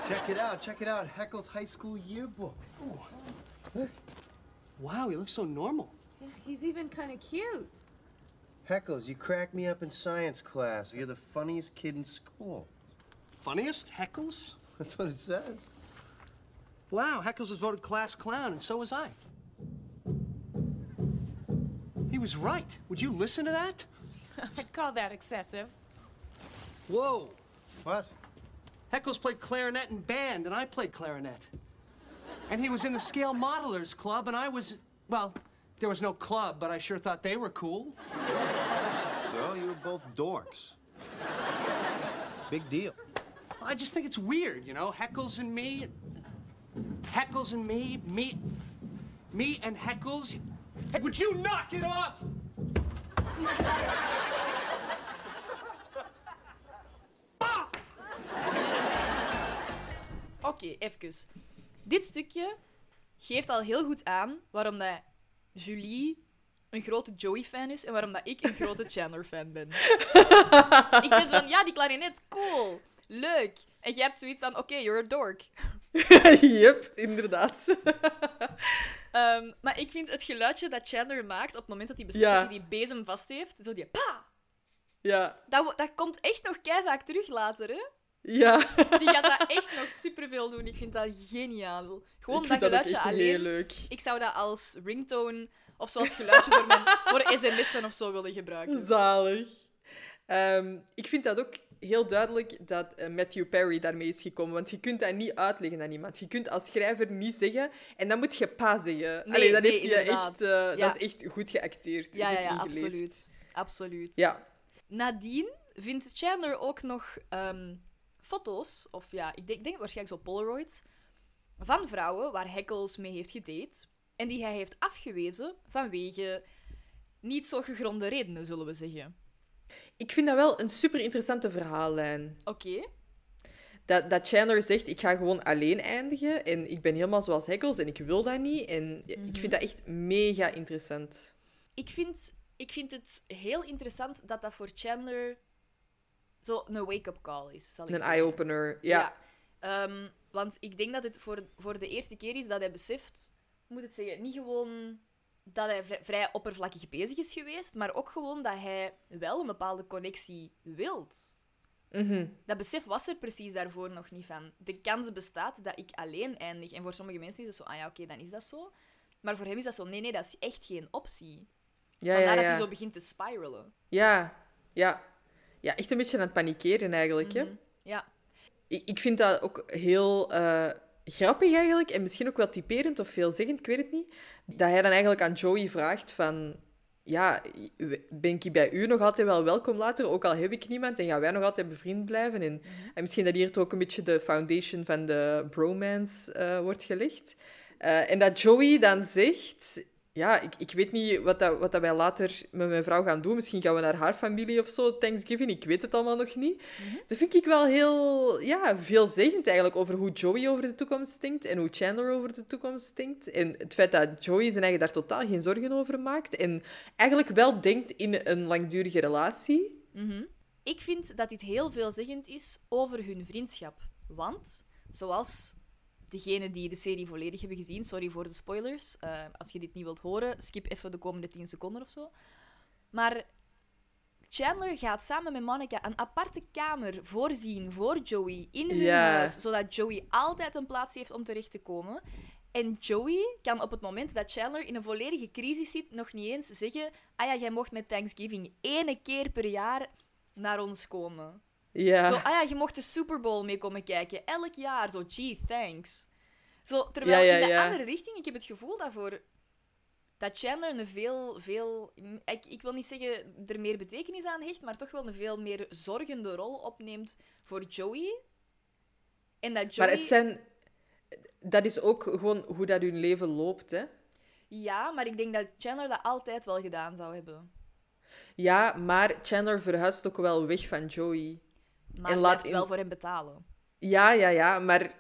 Check it out, Heckles High School yearbook. Ooh. Huh? Wow, he looks so normal. Yeah, he's even kind of cute. Heckles, you cracked me up in science class. You're the funniest kid in school. Funniest? Heckles? That's what it says. Wow, Heckles was voted class clown, and so was I. He was right. Would you listen to that? I'd call that excessive. Whoa. What? Heckles played clarinet in band, and I played clarinet. And he was in the Scale Modelers Club, and I was... Well, there was no club, but I sure thought they were cool. So you were both dorks. Big deal. I just think it's weird, you know? Heckles and me and Heckles. Hey, would you knock it off? Ah! Oké, even. Dit stukje geeft al heel goed aan waarom dat Julie een grote Joey-fan is en waarom dat ik een grote Chandler-fan ben. Ik ben zo van, ja, die klarinet, cool, leuk. En jij hebt zoiets van, oké, you're a dork. Yep, inderdaad. Maar ik vind het geluidje dat Chandler maakt op het moment dat hij beseft dat hij die bezem vast heeft, zo die pa! Ja. Dat komt echt nog keivaak terug later, hè? Ja. Die gaat dat echt nog superveel doen. Ik vind dat geniaal. Gewoon dat geluidje dat alleen. Heel leuk. Ik zou dat als ringtone of zoals geluidje voor sms'en of zo willen gebruiken. Zalig. Ik vind dat ook heel duidelijk dat Matthew Perry daarmee is gekomen. Want je kunt dat niet uitleggen aan iemand. Je kunt als schrijver niet zeggen... En dan moet je pa zeggen. Nee, allee, dat nee, heeft inderdaad. Echt, dat is echt goed geacteerd. Ja, absoluut. Absoluut. Ja. Nadien vindt Chandler ook nog foto's, of ja, ik denk waarschijnlijk zo Polaroids, van vrouwen waar Heckles mee heeft gedate. En die hij heeft afgewezen vanwege niet zo gegronde redenen, zullen we zeggen. Ik vind dat wel een super interessante verhaallijn. Oké. Dat Chandler zegt, ik ga gewoon alleen eindigen en ik ben helemaal zoals Heckles en ik wil dat niet. En ik vind dat echt mega interessant. Ik vind het heel interessant dat dat voor Chandler zo een wake-up call is, zal ik zeggen. Een eye-opener, ja. Want ik denk dat het voor de eerste keer is dat hij beseft, moet het zeggen, niet gewoon... dat hij vrij oppervlakkig bezig is geweest, maar ook gewoon dat hij wel een bepaalde connectie wilt. Mm-hmm. Dat besef was er precies daarvoor nog niet van. De kans bestaat dat ik alleen eindig. En voor sommige mensen is het zo, ah ja, oké, dan is dat zo. Maar voor hem is dat zo, nee, dat is echt geen optie. Ja, vandaar dat hij zo begint te spiralen. Ja, echt een beetje aan het panikeren eigenlijk. Mm-hmm. Hè? Ja. Ik vind dat ook heel... grappig eigenlijk, en misschien ook wel typerend of veelzeggend, ik weet het niet, dat hij dan eigenlijk aan Joey vraagt van... Ja, ben ik bij u nog altijd wel welkom later, ook al heb ik niemand, en gaan wij nog altijd bevriend blijven. En misschien dat hier ook een beetje de foundation van de bromance wordt gelegd. En dat Joey dan zegt... Ja, ik weet niet wat dat wij later met mijn vrouw gaan doen. Misschien gaan we naar haar familie of zo, Thanksgiving. Ik weet het allemaal nog niet. Mm-hmm. Dat vind ik wel heel veelzeggend eigenlijk over hoe Joey over de toekomst denkt en hoe Chandler over de toekomst denkt. En het feit dat Joey zijn eigen daar totaal geen zorgen over maakt en eigenlijk wel denkt in een langdurige relatie. Mm-hmm. Ik vind dat dit heel veelzeggend is over hun vriendschap. Want, zoals... Degenen die de serie volledig hebben gezien, sorry voor de spoilers. Als je dit niet wilt horen, skip even de komende 10 seconden of zo. Maar Chandler gaat samen met Monica een aparte kamer voorzien voor Joey in hun huis, zodat Joey altijd een plaats heeft om terecht te komen. En Joey kan op het moment dat Chandler in een volledige crisis zit nog niet eens zeggen: ah ja, jij mocht met Thanksgiving 1 keer per jaar naar ons komen. Ja. Zo, je mocht de Super Bowl mee komen kijken. Elk jaar. Zo, gee, thanks. Zo, terwijl in de andere richting, ik heb het gevoel dat Chandler een veel ik wil niet zeggen er meer betekenis aan hecht, maar toch wel een veel meer zorgende rol opneemt voor Joey. En dat Joey... Maar dat is ook gewoon hoe dat hun leven loopt, hè? Ja, maar ik denk dat Chandler dat altijd wel gedaan zou hebben. Ja, maar Chandler verhuist ook wel weg van Joey. Maar hij laat wel voor hem betalen. Ja, maar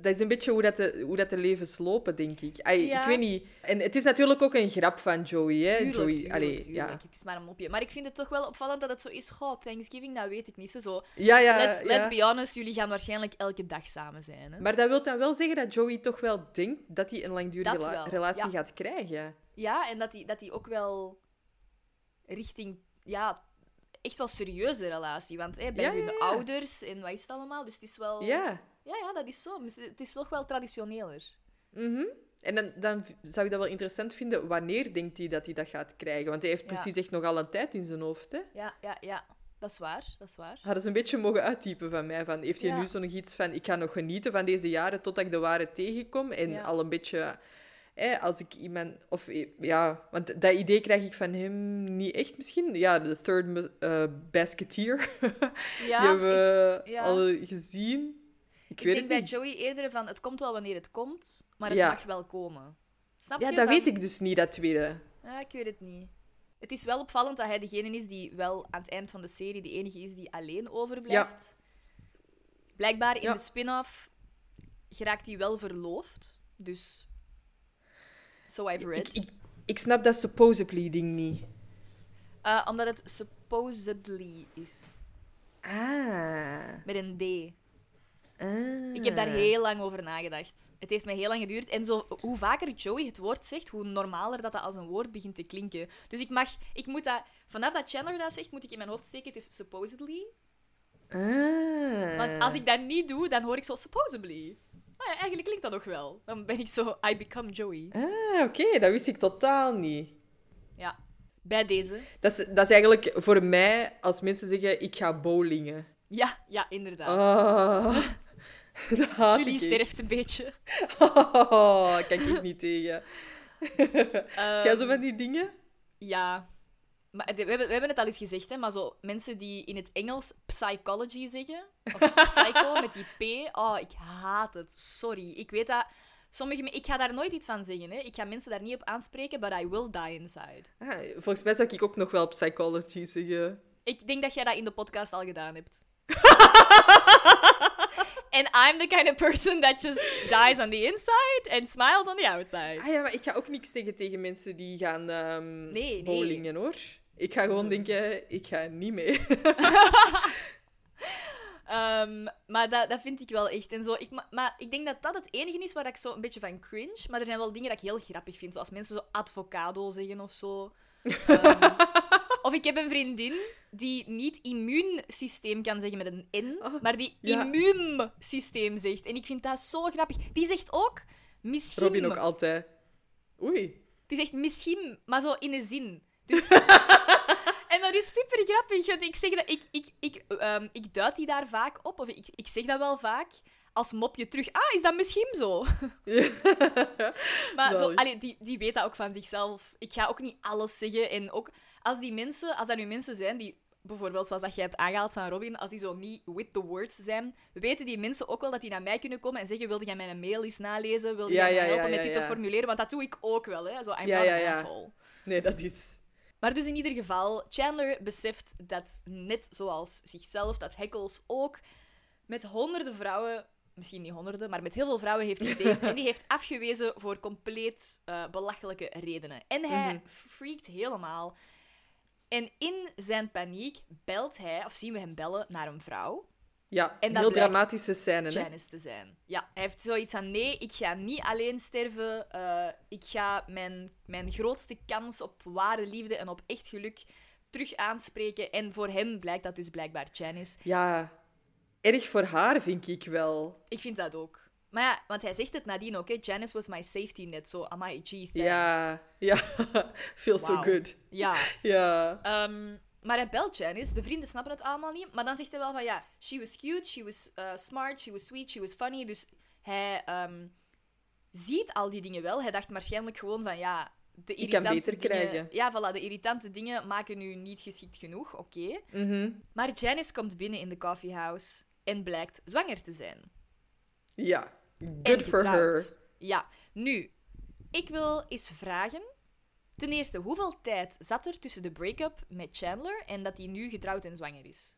dat is een beetje hoe dat de levens lopen, denk ik. Ik weet niet. En het is natuurlijk ook een grap van Joey. Hè? Tuurlijk. Ja. Het is maar een mopje. Maar ik vind het toch wel opvallend dat het zo is. God, Thanksgiving, dat weet ik niet. Zo. Let's be honest, jullie gaan waarschijnlijk elke dag samen zijn. Hè? Maar dat wil dan wel zeggen dat Joey toch wel denkt dat hij een langdurige relatie gaat krijgen. Ja, en dat hij ook wel richting... Ja, echt wel serieuze relatie. Want bij hun ouders en wat is het allemaal? Dus het is wel... Ja, dat is zo. Het is nog wel traditioneler. Mm-hmm. En dan zou ik dat wel interessant vinden. Wanneer denkt hij dat hij dat gaat krijgen? Want hij heeft precies echt nogal een tijd in zijn hoofd. Hè? Ja. Dat is waar. Hadden ze een beetje mogen uittypen van mij. Van, heeft hij nu zo nog iets van... Ik ga nog genieten van deze jaren totdat ik de ware tegenkom. En al een beetje... als ik iemand... Of, ja, want dat idee krijg ik van hem niet echt misschien. Ja, de third basketeer. Die hebben we al gezien. Ik denk bij Joey eerder van, het komt wel wanneer het komt, maar het mag wel komen. Snap je? Ja, dat weet ik dus niet, dat tweede. Ja, ik weet het niet. Het is wel opvallend dat hij degene is die wel aan het eind van de serie de enige is die alleen overblijft. Ja. Blijkbaar in de spin-off geraakt hij wel verloofd. Dus, so I've read. Ik snap dat supposedly-ding niet. Omdat het supposedly is. Ah. Met een D. Ah. Ik heb daar heel lang over nagedacht. Het heeft mij heel lang geduurd. En zo, hoe vaker Joey het woord zegt, hoe normaler dat als een woord begint te klinken. Dus ik moet dat... Vanaf dat Chandler dat zegt, moet ik in mijn hoofd steken. Het is supposedly. Ah. Want als ik dat niet doe, dan hoor ik zo supposedly. Nou ja, eigenlijk klinkt dat nog wel. Dan ben ik zo, I become Joey. Ah, oké. Dat wist ik totaal niet. Ja. Bij deze. Dat is eigenlijk voor mij, als mensen zeggen, ik ga bowlingen. Ja, inderdaad. Oh. Julie sterft een beetje. Oh, kijk ik niet tegen. Ga zo van die dingen? Ja. Maar we hebben het al eens gezegd, hè, maar zo mensen die in het Engels psychology zeggen, of psycho met die P, oh, ik haat het. Sorry. Ik weet dat... Ik ga daar nooit iets van zeggen. Hè. Ik ga mensen daar niet op aanspreken, but I will die inside. Ah, volgens mij zou ik ook nog wel psychology zeggen. Ik denk dat jij dat in de podcast al gedaan hebt. And I'm the kind of person that just dies on the inside and smiles on the outside. Ah ja, maar ik ga ook niks zeggen tegen mensen die gaan bowlingen, hoor. Ik ga gewoon denken, ik ga niet mee. Maar dat vind ik wel echt. En zo. Maar ik denk dat dat het enige is waar ik zo een beetje van cringe. Maar er zijn wel dingen dat ik heel grappig vind. Zoals mensen zo avocado zeggen of zo. Of ik heb een vriendin die niet immuunsysteem kan zeggen met een N, maar die immuunsysteem zegt. En ik vind dat zo grappig. Die zegt ook misschien... Robin ook altijd. Oei. Die zegt misschien, maar zo in een zin. Dus... En dat is super grappig. Want ik zeg dat... Ik duid die daar vaak op, of ik zeg dat wel vaak... Als mopje terug. Ah, is dat misschien zo? Ja. Maar zo, die weet dat ook van zichzelf. Ik ga ook niet alles zeggen. En ook als dat nu mensen zijn die, bijvoorbeeld zoals dat jij hebt aangehaald van Robin, als die zo niet with the words zijn, weten die mensen ook wel dat die naar mij kunnen komen en zeggen, wilde jij mijn mail eens nalezen? Wilde jij mij helpen met dit te formuleren? Want dat doe ik ook wel, hè. Zo, I'm not an asshole. Nee, dat is... Maar dus in ieder geval, Chandler beseft dat net zoals zichzelf, dat Heckles ook met honderden vrouwen... Misschien niet honderden, maar met heel veel vrouwen heeft hij gedate. En die heeft afgewezen voor compleet belachelijke redenen. En hij freakt helemaal. En in zijn paniek belt hij, of zien we hem bellen, naar een vrouw. Ja, en heel dramatische scène. Janice te zijn. Ja, hij heeft zoiets van, nee, ik ga niet alleen sterven. Ik ga mijn grootste kans op ware liefde en op echt geluk terug aanspreken. En voor hem blijkt dat dus blijkbaar Janice. Ja. Erg voor haar, vind ik wel. Ik vind dat ook. Maar ja, want hij zegt het nadien ook, hè. Janice was my safety net, so amai, gee, thanks. Ja. Feels so good. Ja. Maar hij belt Janice, de vrienden snappen het allemaal niet, maar dan zegt hij wel van, ja, she was cute, she was smart, she was sweet, she was funny. Dus hij ziet al die dingen wel. Hij dacht waarschijnlijk gewoon van, ja... Ik kan beter krijgen. Ja, voilà, de irritante dingen maken u niet geschikt genoeg, oké. Mm-hmm. Maar Janice komt binnen in de coffeehouse en blijkt zwanger te zijn. Ja, good for her. Ja, nu, ik wil eens vragen... Ten eerste, hoeveel tijd zat er tussen de break-up met Chandler en dat hij nu getrouwd en zwanger is?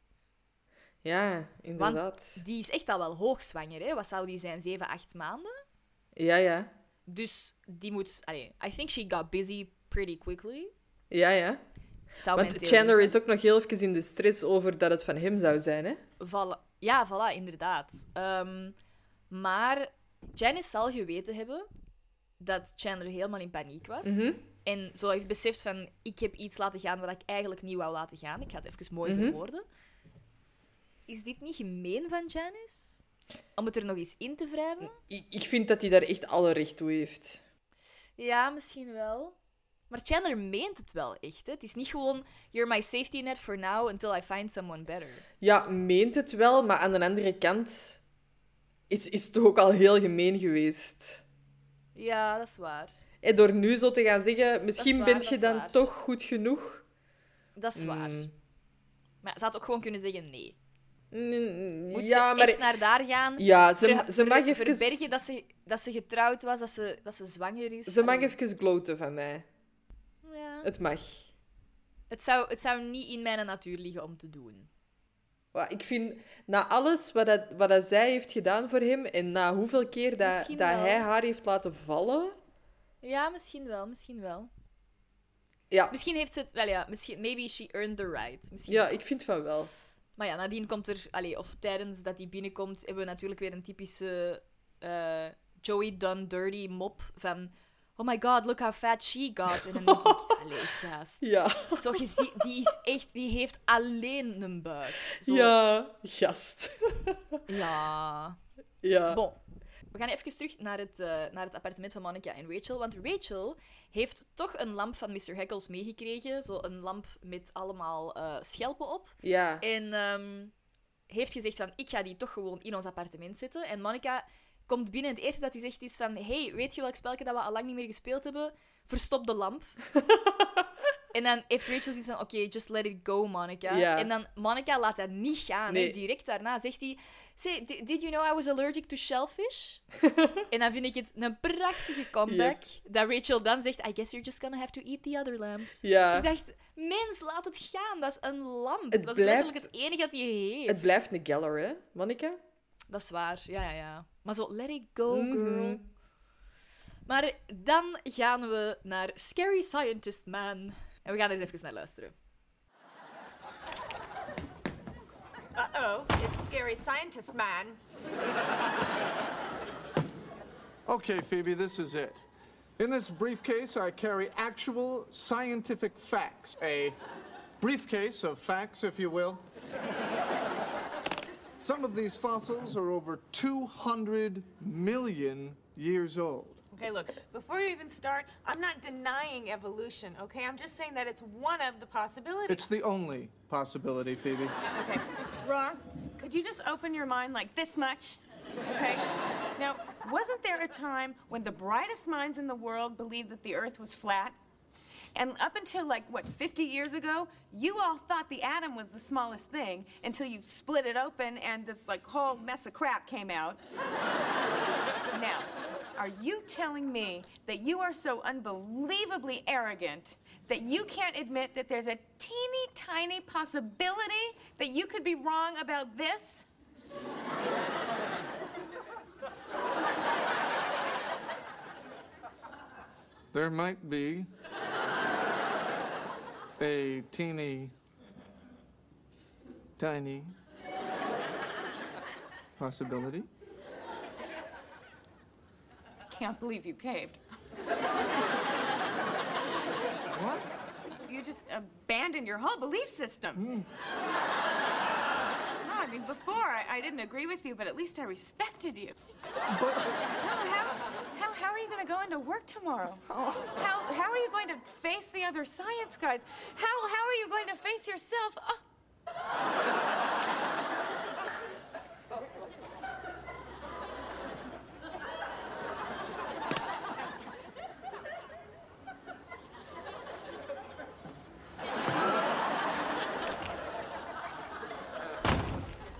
Ja, inderdaad. Want die is echt al wel hoogzwanger, hè? Wat zou die zijn? 7, 8 maanden? Ja, ja. Dus die moet... Allee, I think she got busy pretty quickly. Ja, ja. Want Chandler is ook nog heel even in de stress over dat het van hem zou zijn, hè? Ja, voilà, inderdaad. Maar Janice zal geweten hebben dat Chandler helemaal in paniek was. Mm-hmm. En zo heeft beseft van, ik heb iets laten gaan wat ik eigenlijk niet wou laten gaan. Ik ga het even mooi verwoorden. Is dit niet gemeen van Janice? Om het er nog eens in te wrijven? Ik vind dat hij daar echt alle recht toe heeft. Ja, misschien wel. Maar Chandler meent het wel echt. Hè? Het is niet gewoon, you're my safety net for now until I find someone better. Ja, meent het wel, maar aan de andere kant is het toch ook al heel gemeen geweest. Ja, dat is waar. En door nu zo te gaan zeggen, misschien waar, bent je dan waar. Toch goed genoeg. Dat is waar. Maar ze had ook gewoon kunnen zeggen nee. Moet ja, ze echt maar... naar daar gaan? Ja, ze mag even... Verbergen dat ze getrouwd was, dat ze zwanger is. Ze mag even gloten van mij. Ja. Het mag. Het zou niet in mijn natuur liggen om te doen. Ik vind, na alles wat dat zij heeft gedaan voor hem en na hoeveel keer dat hij haar heeft laten vallen... Ja, misschien wel. Ja. Misschien heeft ze het... Wel ja, misschien, maybe she earned the right. Misschien ja, wel. Ik vind van wel. Maar ja, nadien komt er... Allee, of tijdens dat hij binnenkomt, hebben we natuurlijk weer een typische Joey done dirty mop van... Oh my god, look how fat she got. En dan denk ik, allee, gast. Ja. Zo, je ziet, die is echt... Die heeft alleen een buik. Zo. Ja, gast. Ja. Ja. Bon. We gaan even terug naar het appartement van Monica en Rachel. Want Rachel heeft toch een lamp van Mr. Heckles meegekregen. Zo een lamp met allemaal schelpen op. Ja. En heeft gezegd van, ik ga die toch gewoon in ons appartement zetten. En Monica komt binnen en het eerste dat hij zegt is van... Hey, weet je welk spelke dat we al lang niet meer gespeeld hebben? Verstop de lamp. En dan heeft Rachel zoiets van... Oké, just let it go, Monica. Yeah. En dan Monica laat dat niet gaan. Nee. Direct daarna zegt hij... Say, did you know I was allergic to shellfish? En dan vind ik het een prachtige comeback. Yep. Dat Rachel dan zegt... I guess you're just gonna have to eat the other lamps. Yeah. Ik dacht... Mens, laat het gaan. Dat is een lamp. Dat is letterlijk het enige dat hij heeft. Het blijft een geller, hè, Monica? Dat is waar. Ja. Maar zo, let it go, girl. Mm. Maar dan gaan we naar Scary Scientist Man. En we gaan er eens even naar luisteren. Uh-oh, it's Scary Scientist Man. Okay, Phoebe, this is it. In this briefcase, I carry actual scientific facts. A briefcase of facts, if you will. Some of these fossils are over 200 million years old. Okay, look, before you even start, I'm not denying evolution, okay? I'm just saying that it's one of the possibilities. It's the only possibility, Phoebe. Okay. Ross, could you just open your mind like this much? Okay? Now, wasn't there a time when the brightest minds in the world believed that the Earth was flat? And up until, 50 years ago, you all thought the atom was the smallest thing until you split it open and this, whole mess of crap came out. Now, are you telling me that you are so unbelievably arrogant that you can't admit that there's a teeny tiny possibility that you could be wrong about this? There might be... a teeny, tiny possibility. Can't believe you caved. What? You just abandoned your whole belief system. No, I mean, before I didn't agree with you, but at least I respected you. But... No, How are you going to go into work tomorrow? Oh. How are you going to face the other science guys? How are you going to face yourself? Oh.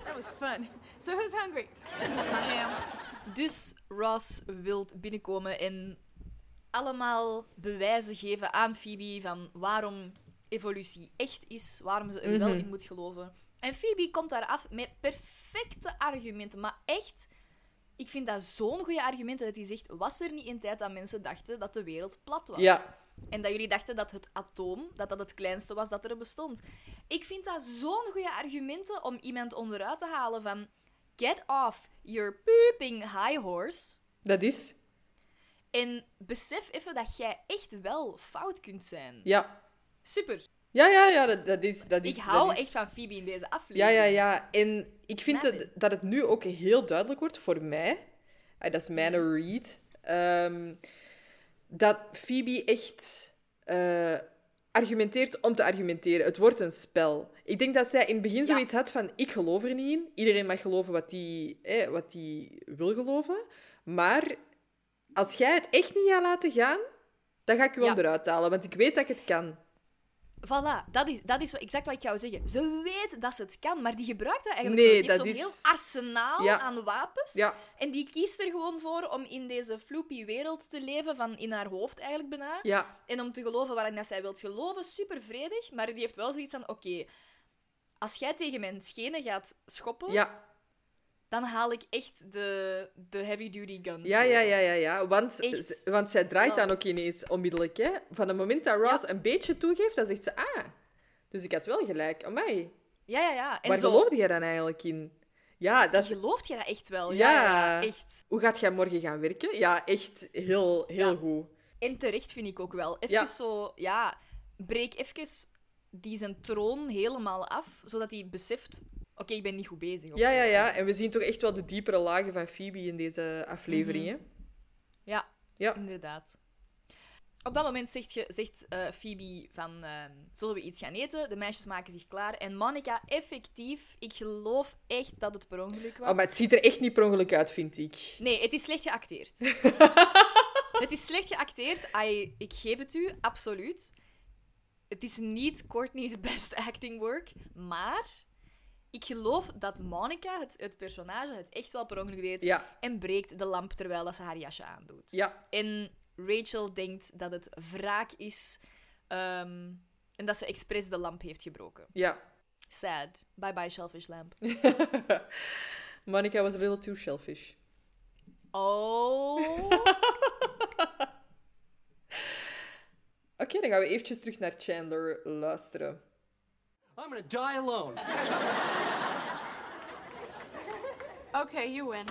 That was fun. So who's hungry? I am. Dus Ross wil binnenkomen en allemaal bewijzen geven aan Phoebe van waarom evolutie echt is, waarom ze er wel in moet geloven. En Phoebe komt daar af met perfecte argumenten. Maar echt, ik vind dat zo'n goede argumenten dat hij zegt... Was er niet een tijd dat mensen dachten dat de wereld plat was? Ja. En dat jullie dachten dat het atoom dat het kleinste was dat er bestond. Ik vind dat zo'n goede argumenten om iemand onderuit te halen van... Get off your pooping high horse. Dat is... En besef even dat jij echt wel fout kunt zijn. Ja. Super. Ja, dat is... Ik hou echt van Phoebe in deze aflevering. Ja. En ik vind dat het nu ook heel duidelijk wordt voor mij. Dat is mijn read. Dat Phoebe echt argumenteert om te argumenteren. Het wordt een spel. Ik denk dat zij in het begin zoiets had van... Ik geloof er niet in. Iedereen mag geloven wat die wil geloven. Maar... Als jij het echt niet gaat laten gaan, dan ga ik je wel eruit halen, want ik weet dat ik het kan. Voilà, dat is exact wat ik jou zeggen. Ze weet dat ze het kan, maar die gebruikt dat eigenlijk niet. Die heeft zo'n heel arsenaal aan wapens. Ja. En die kiest er gewoon voor om in deze floepie wereld te leven, van in haar hoofd eigenlijk bijna. Ja. En om te geloven waarin zij wilt geloven, super vredig. Maar die heeft wel zoiets van, oké, als jij tegen mijn schenen gaat schoppen... Ja. Dan haal ik echt de heavy-duty guns. Ja. Want zij draait dan ook ineens onmiddellijk. Hè? Van het moment dat Ross een beetje toegeeft, dan zegt ze... Ah, dus ik had wel gelijk. Amai. Ja. En waar geloofde jij dan eigenlijk in? Ja, dat is... Gelooft jij dat echt wel? Ja, echt. Hoe gaat jij morgen gaan werken? Ja, echt heel goed. En terecht vind ik ook wel. Even zo... Ja, breek even die zijn troon helemaal af, zodat hij beseft... Oké, ik ben niet goed bezig. Ja. En we zien toch echt wel de diepere lagen van Phoebe in deze afleveringen. Mm-hmm. Ja, inderdaad. Op dat moment zegt Phoebe van... zullen we iets gaan eten? De meisjes maken zich klaar. En Monica, effectief, ik geloof echt dat het per ongeluk was. Oh, maar het ziet er echt niet per ongeluk uit, vind ik. Nee, het is slecht geacteerd. Het is slecht geacteerd. Ik geef het u, absoluut. Het is niet Courtney's best acting work, maar... Ik geloof dat Monica, het personage, het echt wel per ongeluk deed. Ja. En breekt de lamp terwijl dat ze haar jasje aandoet. Ja. En Rachel denkt dat het wraak is. En dat ze expres de lamp heeft gebroken. Ja. Sad. Bye-bye, shellfish lamp. Monica was a little too shellfish. Oh. Oké, dan gaan we eventjes terug naar Chandler luisteren. I'm gonna die alone. Okay, you win.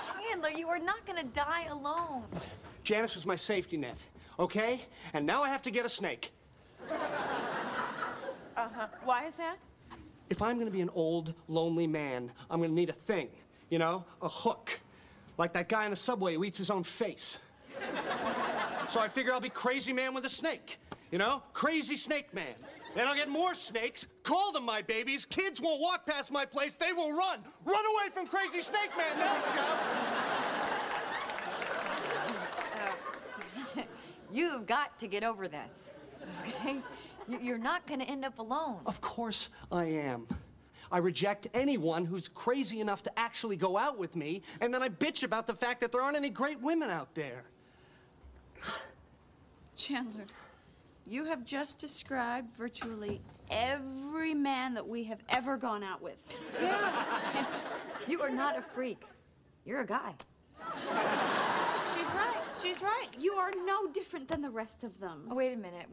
Chandler, you are not gonna die alone. Janice was my safety net, okay? And now I have to get a snake. Uh-huh. Why is that? If I'm gonna be an old, lonely man, I'm gonna need a thing, you know? A hook. Like that guy on the subway who eats his own face. So I figure I'll be crazy man with a snake. You know, crazy snake man. Then I'll get more snakes. Call them my babies. Kids won't walk past my place. They will run. Run away from crazy snake man. Now, shout. You've got to get over this. Okay? You're not going to end up alone. Of course I am. I reject anyone who's crazy enough to actually go out with me, and then I bitch about the fact that there aren't any great women out there. Chandler... You have just described virtually every man that we have ever gone out with. Yeah. You are not a freak. You're a guy. She's right. You are no different than the rest of them. Oh, wait a minute.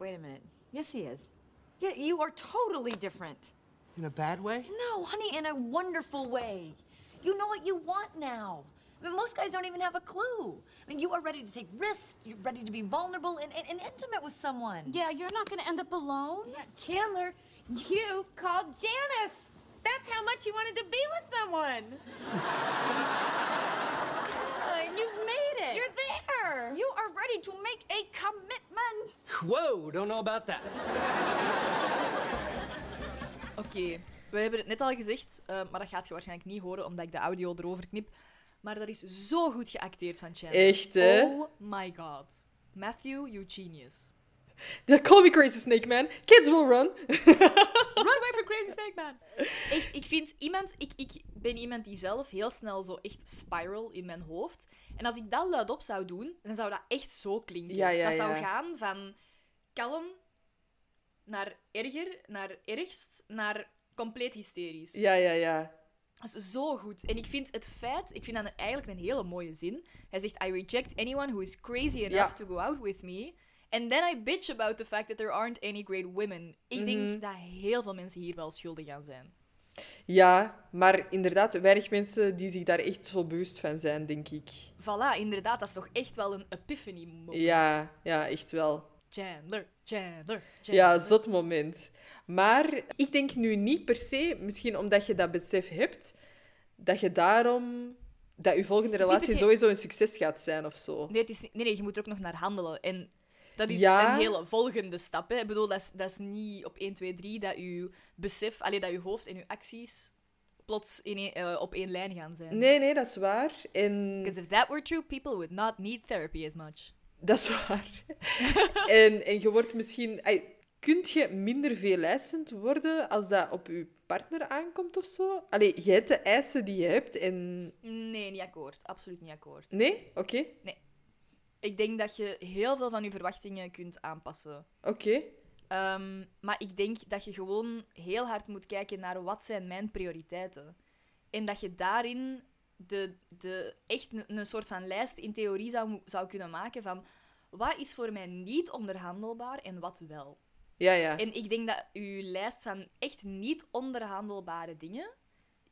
Yes, he is. Yeah, you are totally different. In a bad way? No, honey, in a wonderful way. You know what you want now. I mean, most guys don't even have a clue. I mean, you are ready to take risks. You're ready to be vulnerable and intimate with someone. Yeah, you're not going to end up alone. Yeah, Chandler, you called Janice. That's how much you wanted to be with someone. You've made it. You're there. You are ready to make a commitment. Whoa, don't know about that. Okay, we hebben het net al gezegd, maar dat gaat je waarschijnlijk niet horen, omdat ik de audio erover knip. Maar dat is zo goed geacteerd van Chandler. Echt, hè? Oh my god. Matthew, you genius. Call me crazy snake man. Kids will run. Run away from crazy snake man. Echt, ik vind iemand... Ik ben iemand die zelf heel snel zo echt spiral in mijn hoofd. En als ik dat luidop zou doen, dan zou dat echt zo klinken. Ja. Dat zou gaan van kalm, naar erger, naar ergst, naar compleet hysterisch. Ja, ja, ja. Dat is zo goed. En ik vind het feit... Ik vind dat eigenlijk een hele mooie zin. Hij zegt, I reject anyone who is crazy enough to go out with me. And then I bitch about the fact that there aren't any great women. Ik denk dat heel veel mensen hier wel schuldig aan zijn. Ja, maar inderdaad, weinig mensen die zich daar echt zo bewust van zijn, denk ik. Voilà, inderdaad. Dat is toch echt wel een epiphany moment. Ja, ja, echt wel. Chandler. Ja, zot moment. Maar ik denk nu niet per se, misschien omdat je dat besef hebt, dat je daarom... dat je volgende relatie sowieso een succes gaat zijn of zo. Nee, het is, nee, je moet er ook nog naar handelen. En dat is een hele volgende stap. Hè. Ik bedoel, dat is niet op 1, 2, 3 dat je besef... Allee, dat je hoofd en je acties plots op één lijn gaan zijn. Nee, dat is waar. En... Because if that were true, people would not need therapy as much. Dat is waar. En je wordt misschien... Kunt je minder veel eisend worden als dat op je partner aankomt of zo? Allee, je hebt de eisen die je hebt en... Nee, niet akkoord. Absoluut niet akkoord. Nee? Oké. Nee. Ik denk dat je heel veel van je verwachtingen kunt aanpassen. Oké. Maar ik denk dat je gewoon heel hard moet kijken naar wat zijn mijn prioriteiten. En dat je daarin... echt een soort van lijst in theorie zou kunnen maken van wat is voor mij niet onderhandelbaar en wat wel. Ja. En ik denk dat uw lijst van echt niet onderhandelbare dingen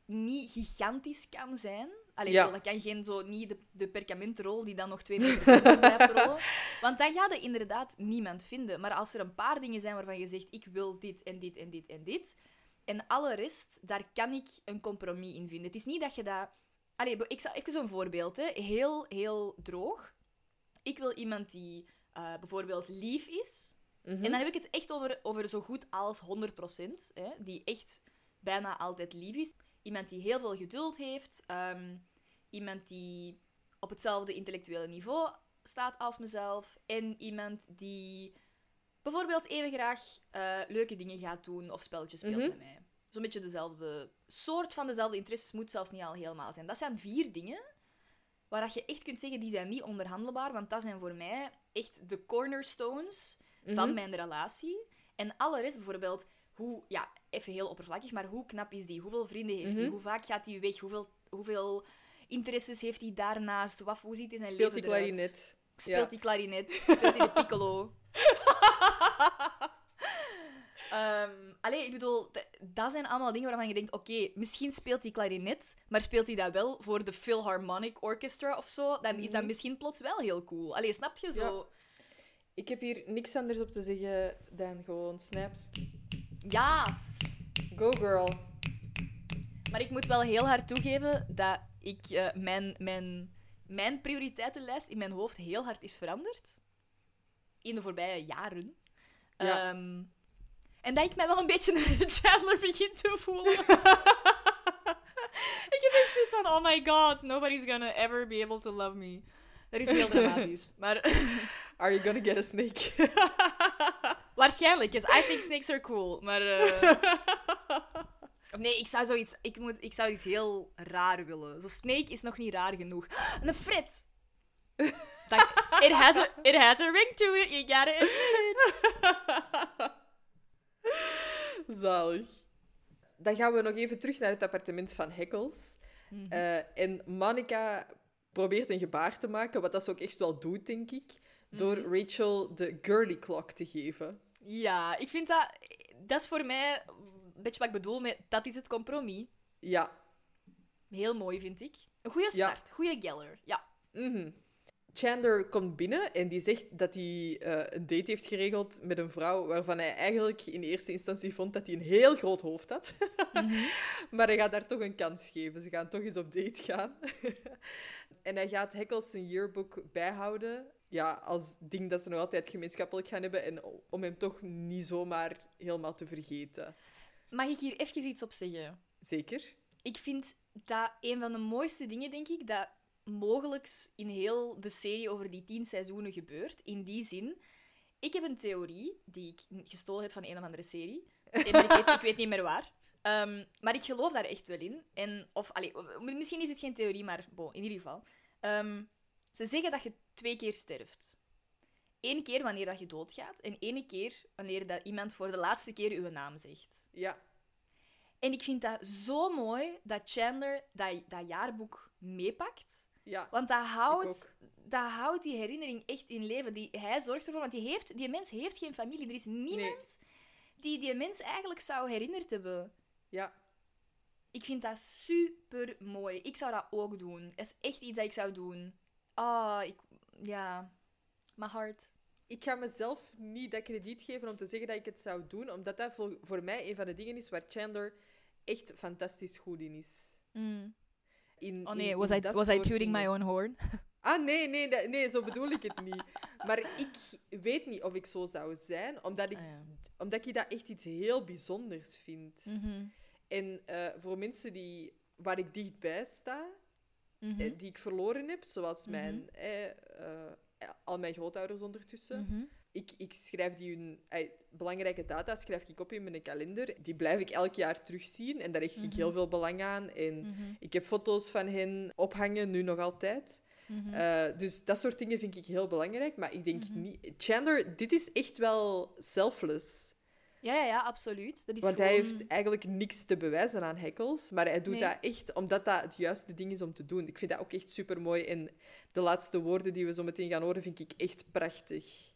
niet gigantisch kan zijn. Allee, dat kan geen zo niet de perkamentrol die dan nog 2 meter blijft rollen. Want dan gaat er inderdaad niemand vinden. Maar als er een paar dingen zijn waarvan je zegt ik wil dit en dit en dit en dit en alle rest, daar kan ik een compromis in vinden. Het is niet dat je dat... Allee, ik zal even zo'n voorbeeld, hè. Heel, heel droog. Ik wil iemand die bijvoorbeeld lief is. Mm-hmm. En dan heb ik het echt over zo goed als 100%, hè, die echt bijna altijd lief is. Iemand die heel veel geduld heeft. Iemand die op hetzelfde intellectuele niveau staat als mezelf. En iemand die bijvoorbeeld even graag leuke dingen gaat doen of spelletjes speelt met mij. Zo'n beetje dezelfde soort van dezelfde interesses, moet zelfs niet al helemaal zijn. Dat zijn 4 dingen waar je echt kunt zeggen, die zijn niet onderhandelbaar, want dat zijn voor mij echt de cornerstones van mijn relatie. En alle rest, bijvoorbeeld, hoe, ja, even heel oppervlakkig, maar hoe knap is die? Hoeveel vrienden heeft hij? Hoe vaak gaat hij weg? Hoeveel interesses heeft hij daarnaast? Hoe ziet hij zijn leven eruit? Speelt hij klarinet? Speelt hij de piccolo? Ik bedoel, dat zijn allemaal dingen waarvan je denkt, oké, misschien speelt hij klarinet, maar speelt hij dat wel voor de Philharmonic Orchestra of zo, dan is dat misschien plots wel heel cool. Allee, snap je zo? Ja. Ik heb hier niks anders op te zeggen dan gewoon snaps. Ja! Yes. Go girl! Maar ik moet wel heel hard toegeven dat ik mijn prioriteitenlijst in mijn hoofd heel hard is veranderd. In de voorbije jaren. Ja. En dat ik mij wel een beetje een Chandler begin te voelen. Ik heb echt zoiets van, oh my god, nobody's gonna ever be able to love me. Dat is heel dramatisch. Maar are you gonna get a snake? Waarschijnlijk, yes. I think snakes are cool. Maar nee, ik zou iets heel raar willen. Zo'n snake is nog niet raar genoeg. Een frit! Dat, it has a ring to it, you gotta admit. Zalig. Dan gaan we nog even terug naar het appartement van Heckles. Mm-hmm. En Monica probeert een gebaar te maken, wat dat ze ook echt wel doet, denk ik, door Rachel de girly clock te geven. Ja, ik vind dat... Dat is voor mij een beetje wat ik bedoel met dat is het compromis. Ja. Heel mooi, vind ik. Een goede start. Ja. Goede geller. Ja. Mm-hmm. Chandler komt binnen en die zegt dat hij een date heeft geregeld met een vrouw waarvan hij eigenlijk in eerste instantie vond dat hij een heel groot hoofd had. Mm-hmm. Maar hij gaat daar toch een kans geven. Ze gaan toch eens op date gaan. En hij gaat Heckles zijn yearbook bijhouden. Ja, als ding dat ze nog altijd gemeenschappelijk gaan hebben. En om hem toch niet zomaar helemaal te vergeten. Mag ik hier even iets op zeggen? Zeker. Ik vind dat een van de mooiste dingen, denk ik, dat... mogelijk in heel de serie over die 10 seizoenen gebeurt. In die zin, ik heb een theorie die ik gestolen heb van een of andere serie. Ik weet niet meer waar. Maar ik geloof daar echt wel in. En, misschien is het geen theorie, maar in ieder geval. Ze zeggen dat je 2 keer sterft. Eén keer wanneer dat je doodgaat en één keer wanneer dat iemand voor de laatste keer uw naam zegt. Ja. En ik vind dat zo mooi dat Chandler dat jaarboek meepakt. Ja, want dat houdt die herinnering echt in leven. Hij zorgt ervoor, want die mens heeft geen familie. Er is niemand die mens eigenlijk zou herinnerd hebben. Ja. Ik vind dat super mooi. Ik zou dat ook doen. Dat is echt iets dat ik zou doen. My heart. Ik ga mezelf niet dat krediet geven om te zeggen dat ik het zou doen, omdat dat voor mij een van de dingen is waar Chandler echt fantastisch goed in is. Mm. Was I tooting my own horn? Nee, zo bedoel ik het niet. Maar ik weet niet of ik zo zou zijn, omdat ik dat echt iets heel bijzonders vind. Mm-hmm. En voor mensen waar ik dichtbij sta, mm-hmm. Die ik verloren heb, zoals mijn... al mijn grootouders ondertussen. Mm-hmm. Ik schrijf belangrijke data schrijf ik op in mijn kalender. Die blijf ik elk jaar terugzien en daar hecht ik heel veel belang aan. En ik heb foto's van hen ophangen, nu nog altijd. Mm-hmm. Dus dat soort dingen vind ik heel belangrijk. Maar ik denk niet... Chandler, dit is echt wel selfless. Ja, absoluut. Dat is want hij heeft eigenlijk niks te bewijzen aan Heckles, maar hij doet dat echt omdat dat het juiste ding is om te doen. Ik vind dat ook echt supermooi. En de laatste woorden die we zo meteen gaan horen, vind ik echt prachtig.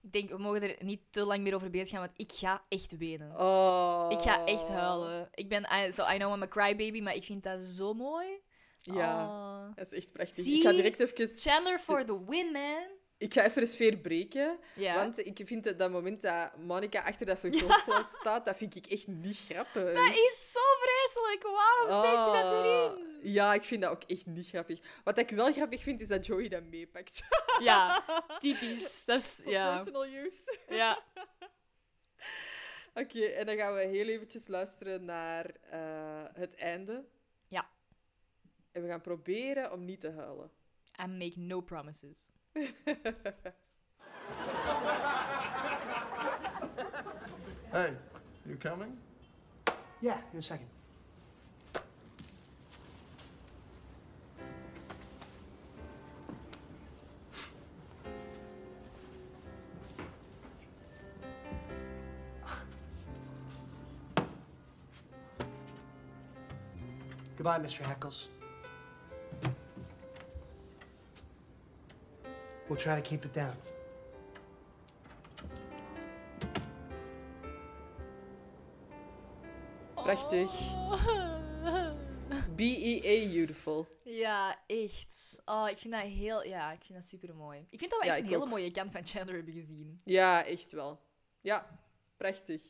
Ik denk, we mogen er niet te lang meer over bezig gaan, want ik ga echt wenen. Oh. Ik ga echt huilen. Ik ben, I know I'm a crybaby, maar ik vind dat zo mooi. Ja, dat is echt prachtig. Ik ga direct even... Chandler for the win, man. Ik ga even de sfeer breken, want ik vind dat moment dat Monica achter dat vergrootglas staat, dat vind ik echt niet grappig. Dat is zo vreselijk! Waarom steek je dat erin? Ja, ik vind dat ook echt niet grappig. Wat ik wel grappig vind, is dat Joey dat meepakt. Ja, typisch. Dat is personal use. Ja. Oké, en dan gaan we heel eventjes luisteren naar het einde. Ja. En we gaan proberen om niet te huilen. I make no promises. Hey, you coming? Yeah, in a second. Goodbye, Mr. Heckles. We'll try to keep it down. Prachtig. Oh. B.E.A. beautiful. Ja, echt. Oh, ik vind dat ik vind dat supermooi. Ik vind dat we echt een hele mooie kant van Chandler hebben gezien. Ja, echt wel. Ja, prachtig.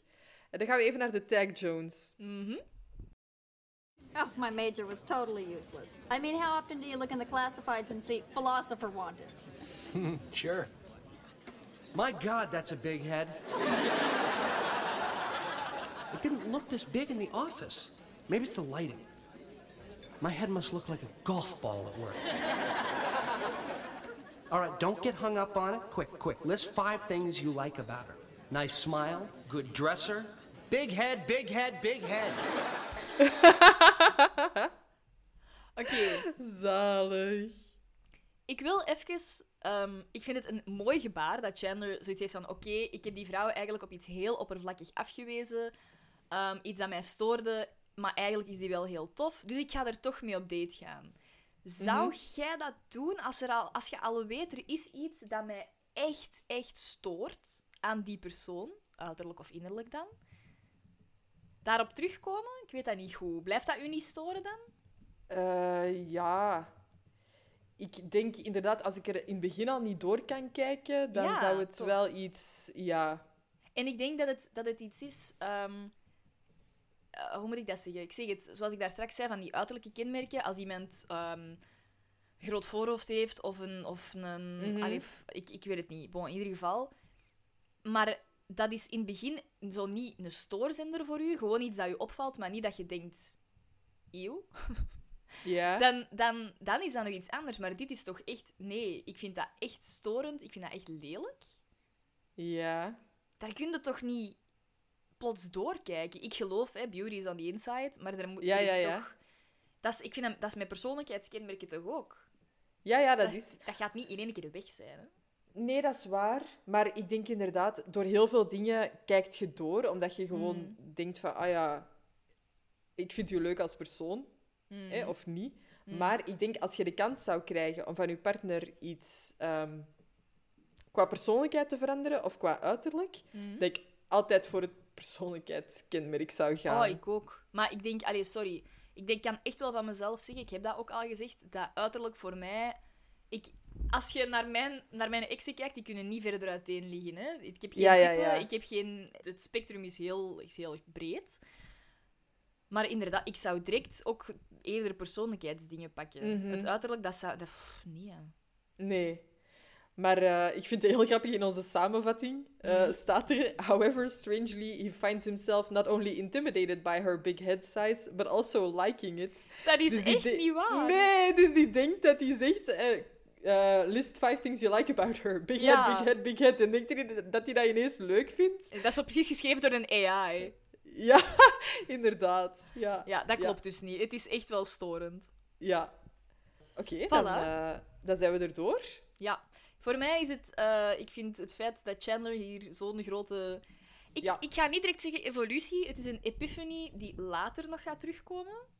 En dan gaan we even naar de Tag Jones. Mhm. Oh, my major was totally useless. I mean, how often do you look in the classifieds and see philosopher wanted? Sure. My God, that's a big head. It didn't look this big in the office. Maybe it's the lighting. My head must look like a golf ball at work. All right, don't get hung up on it. Quick. List 5 things you like about her. Nice smile, good dresser, big head. Oké. Zalig. Ik wil even... ik vind het een mooi gebaar dat Chandler zoiets heeft van... Oké, ik heb die vrouw eigenlijk op iets heel oppervlakkig afgewezen. Iets dat mij stoorde. Maar eigenlijk is die wel heel tof. Dus ik ga er toch mee op date gaan. Zou jij dat doen als je al weet... Er is iets dat mij echt, echt stoort aan die persoon. Uiterlijk of innerlijk dan. Daarop terugkomen? Ik weet dat niet goed. Blijft dat u niet storen dan? Ja... Ik denk inderdaad, als ik er in het begin al niet door kan kijken, dan zou het toch wel iets... Ja. En ik denk dat het iets is... hoe moet ik dat zeggen? Ik zeg het, zoals ik daar straks zei, van die uiterlijke kenmerken. Als iemand groot voorhoofd heeft of een ik weet het niet. Bon, in ieder geval. Maar dat is in het begin zo niet een stoorzender voor u. Gewoon iets dat je opvalt, maar niet dat je denkt... Eeuw. Ja. Dan is dat nog iets anders. Maar dit is toch echt... Nee, ik vind dat echt storend. Ik vind dat echt lelijk. Ja. Daar kun je toch niet plots doorkijken? Ik geloof, beauty is on the inside. Maar er is toch... Dat is mijn persoonlijkheidskenmerken toch ook? Ja, dat is... Dat gaat niet in één keer weg zijn, hè? Nee, dat is waar. Maar ik denk inderdaad, door heel veel dingen kijkt je door. Omdat je gewoon denkt van, ah ja, ik vind u leuk als persoon. Hè, of niet. Maar ik denk, als je de kans zou krijgen om van je partner iets qua persoonlijkheid te veranderen of qua uiterlijk, dat ik altijd voor het persoonlijkheidskenmerk zou gaan. Oh, ik ook. Maar ik denk, ik kan echt wel van mezelf zeggen, ik heb dat ook al gezegd, dat uiterlijk voor mij... Als je naar mijn exen kijkt, die kunnen niet verder uiteen liggen. Hè? Ik heb geen type, ik heb geen... Het spectrum is heel breed. Maar inderdaad, ik zou direct ook eerder persoonlijkheidsdingen pakken. Mm-hmm. Het uiterlijk, dat zou... nee, hè. Nee. Maar ik vind het heel grappig, in onze samenvatting staat er... However, strangely, he finds himself not only intimidated by her big head size, but also liking it. Dat is dus echt niet waar. Nee, dus die denkt dat hij zegt... list 5 things you like about her. Big head, big head, big head. En denkt hij dat hij dat ineens leuk vindt? Dat is wel precies geschreven door een AI. Ja, inderdaad. Ja, dat klopt dus niet. Het is echt wel storend. Ja. Oké, dan zijn we erdoor. Ja. Voor mij is het... ik vind het feit dat Chandler hier zo'n grote... Ik ga niet direct zeggen evolutie. Het is een epiphany die later nog gaat terugkomen.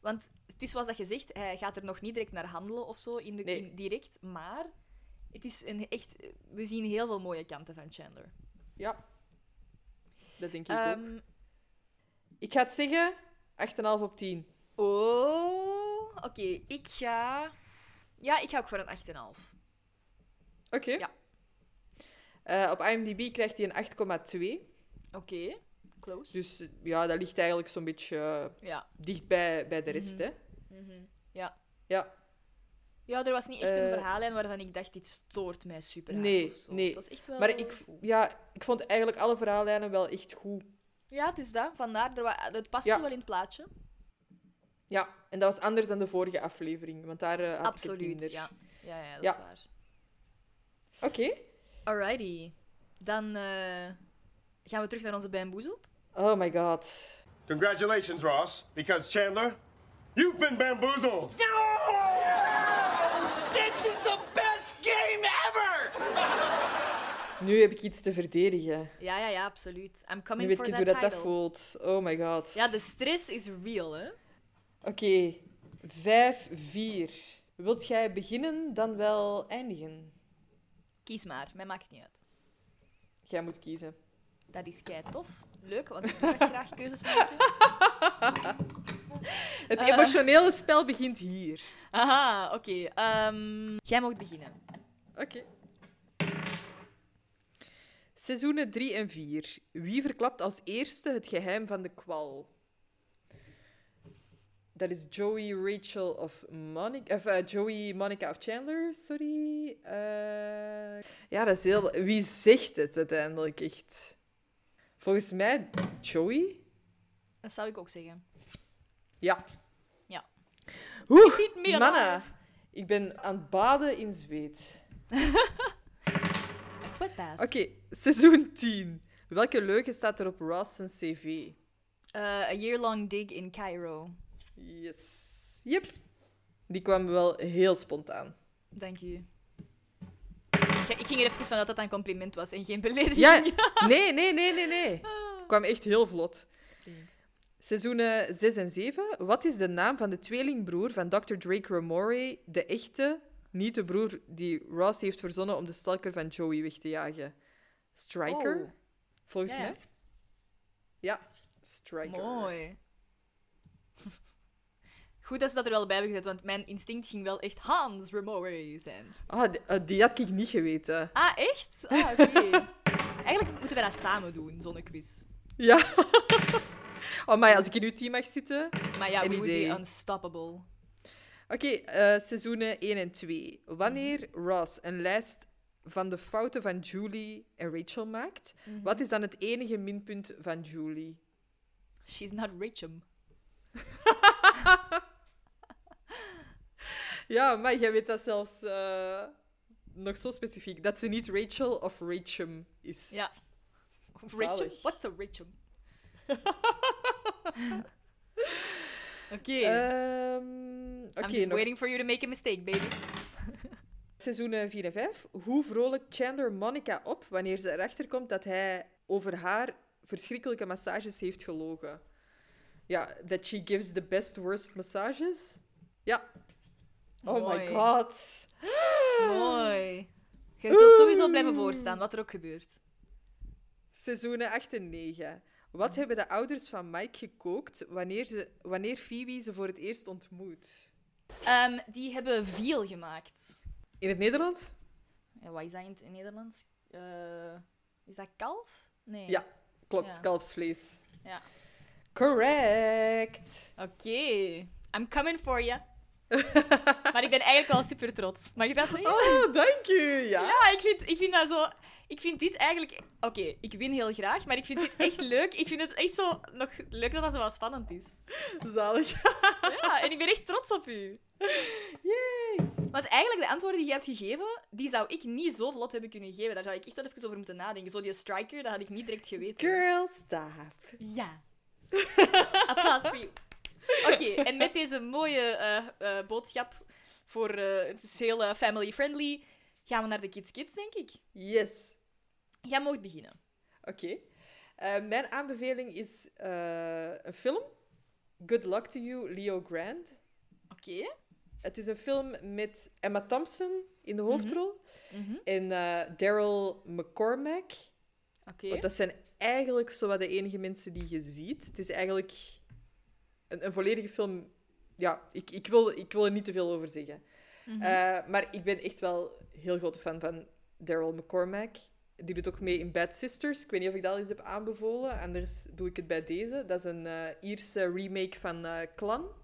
Want het is zoals dat gezegd, hij gaat er nog niet direct naar handelen of zo, direct. Maar het is we zien heel veel mooie kanten van Chandler. Ja, dat denk ik ook. Ik ga het zeggen, 8,5 op 10. Oh, oké. Ik ga ook voor een 8,5. Oké. Ja. Op IMDb krijgt hij een 8,2. Oké. Close. Dus ja, dat ligt eigenlijk zo'n beetje dicht bij de rest, hè? Mm-hmm. Ja. Ja, er was niet echt een verhaallijn waarvan ik dacht, dit stoort mij super hard of zo. Nee, het was echt wel... Maar ik vond eigenlijk alle verhaallijnen wel echt goed. Ja, het is dat. Vandaar, het paste wel in het plaatje. Ja, en dat was anders dan de vorige aflevering, want daar had ik het minder. Absoluut, ja, dat is waar. Oké. Alrighty. Dan... gaan we terug naar onze bamboezeld? Oh my god. Congratulations, Ross, because Chandler, you've been bamboozled! No! This is the best game ever! Nu heb ik iets te verdedigen. Ja, absoluut. I'm coming nu for that title. Nu weet ik eens hoe dat voelt. Oh my god. Ja, de stress is real, hè? Oké, 5-4. Wilt jij beginnen, dan wel eindigen? Kies maar, mij maakt het niet uit. Jij moet kiezen. Dat is kei tof. Leuk, want ik wil graag keuzes maken. Het emotionele spel begint hier. Aha, oké. Jij mag beginnen. Oké. Seizoenen 3 en 4. Wie verklapt als eerste het geheim van de kwal? Dat is Joey, Rachel of Monica... Of Joey, Monica of Chandler, sorry. Ja, dat is heel... Wie zegt het uiteindelijk echt... Volgens mij Joey. Dat zou ik ook zeggen. Ja. Oeh, mannen. Ik ben aan het baden in zweet. Een sweatbad. Oké, seizoen 10. Welke leugen staat er op Ross' cv? A year-long dig in Cairo. Yes. Yep. Die kwam wel heel spontaan. Dank je. Ik ging er even vanuit dat dat een compliment was en geen belediging. Ja, nee. Het kwam echt heel vlot. Seizoenen 6 en 7. Wat is de naam van de tweelingbroer van Dr. Drake Ramore, de echte, niet de broer die Ross heeft verzonnen om de stalker van Joey weg te jagen? Striker? Oh. Volgens mij. Ja, Striker. Mooi. Goed dat ze dat er wel bij hebben gezet, want mijn instinct ging wel echt Hans Ramore zijn. Ah, die had ik niet geweten. Ah, echt? Ah, oké. Eigenlijk moeten wij dat samen doen, zo'n quiz. Ja. Oh, maar als ik in uw team mag zitten... Maar ja, we would be unstoppable. Oké, seizoenen 1 en 2. Wanneer Ross een lijst van de fouten van Julie en Rachel maakt, wat is dan het enige minpunt van Julie? She's not Rachel. Ja, maar jij weet dat zelfs nog zo specifiek. Dat ze niet Rachel of Rachem is. Ja. Rachem? What's a Rachem? Oké. I'm just waiting for you to make a mistake, baby. Seizoenen 4 en 5. Hoe vrolijk Chandler Monica op wanneer ze erachter komt dat hij over haar verschrikkelijke massages heeft gelogen. Ja, that she gives the best worst massages. Ja. Oh mooi. My god. Mooi. Je zult sowieso blijven voorstaan, wat er ook gebeurt. Seizoenen 8 en 9. Wat hebben de ouders van Mike gekookt wanneer Phoebe ze voor het eerst ontmoet? Die hebben veel gemaakt. In het Nederlands? Ja, wat is dat in het Nederlands? Is dat kalf? Nee. Ja, klopt. Ja. Kalfsvlees. Ja. Correct. Oké. I'm coming for you. Maar ik ben eigenlijk wel super trots. Mag ik dat zeggen? Oh, dank je. Ja, ja, ik vind dat zo... Ik vind dit eigenlijk... Oké, ik win heel graag, maar ik vind dit echt leuk. Ik vind het echt zo nog leuk dat dat zo wel spannend is. Zalig. Ja, en ik ben echt trots op u. Yay! Want eigenlijk, de antwoorden die je hebt gegeven, die zou ik niet zo vlot hebben kunnen geven. Daar zou ik echt wel even over moeten nadenken. Zo die Striker, dat had ik niet direct geweten. Girl, stop. Ja. Applaus voor jou. Oké, en met deze mooie boodschap voor... het is heel family-friendly. Gaan we naar de Kids, denk ik? Yes. Jij mag beginnen. Oké. Mijn aanbeveling is een film. Good Luck to You, Leo Grand. Oké. Het is een film met Emma Thompson in de hoofdrol. Mm-hmm. En Daryl McCormack. Oké. Want dat zijn eigenlijk zowat de enige mensen die je ziet. Het is eigenlijk een volledige film... Ja, ik wil er niet te veel over zeggen. Mm-hmm. Maar ik ben echt wel heel grote fan van Daryl McCormack. Die doet ook mee in Bad Sisters. Ik weet niet of ik dat al eens heb aanbevolen. Anders doe ik het bij deze. Dat is een Ierse remake van Clan.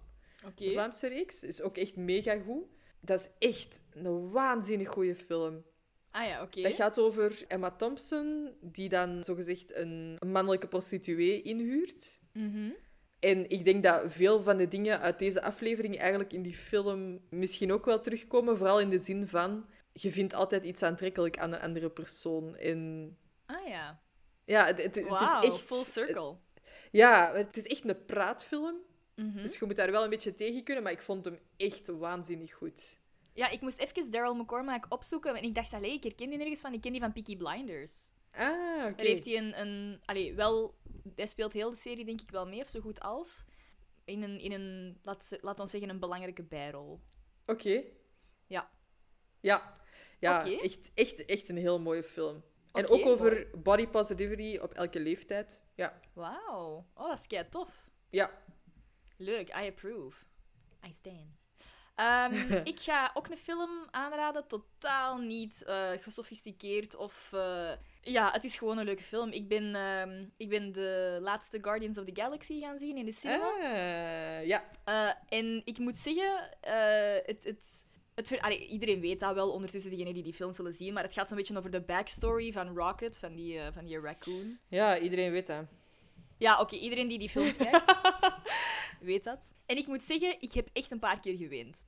Okay. De Vlaamse reeks. Is ook echt mega goed. Dat is echt een waanzinnig goede film. Ah ja, oké. Okay. Dat gaat over Emma Thompson, die dan zogezegd een mannelijke prostituee inhuurt. Mhm. En ik denk dat veel van de dingen uit deze aflevering eigenlijk in die film misschien ook wel terugkomen. Vooral in de zin van, je vindt altijd iets aantrekkelijk aan een andere persoon. En... Ah ja. Ja, het is echt... full circle. Ja, het is echt een praatfilm. Mm-hmm. Dus je moet daar wel een beetje tegen kunnen, maar ik vond hem echt waanzinnig goed. Ja, ik moest even Daryl McCormack opzoeken. En ik dacht, ik herken die nergens van. Ik ken die van Peaky Blinders. Ah, oké. Daar heeft hij hij speelt heel de serie, denk ik, wel mee, of zo goed als. In een laat ons zeggen, een belangrijke bijrol. Oké. Ja. Ja, okay. Echt een heel mooie film. Okay, en ook over body positivity op elke leeftijd. Ja. Wauw. Oh, dat is kei tof. Ja. Leuk, I approve. I stand. Ik ga ook een film aanraden, totaal niet gesofisticeerd of... Ja, het is gewoon een leuke film. Ik ben de laatste Guardians of the Galaxy gaan zien in de cinema. Ja. En ik moet zeggen, iedereen weet dat wel ondertussen, degenen die films zullen zien, maar het gaat zo'n beetje over de backstory van Rocket, van die raccoon. Ja, iedereen weet dat. Ja, oké, iedereen die films kijkt, weet dat. En ik moet zeggen, ik heb echt een paar keer geweend.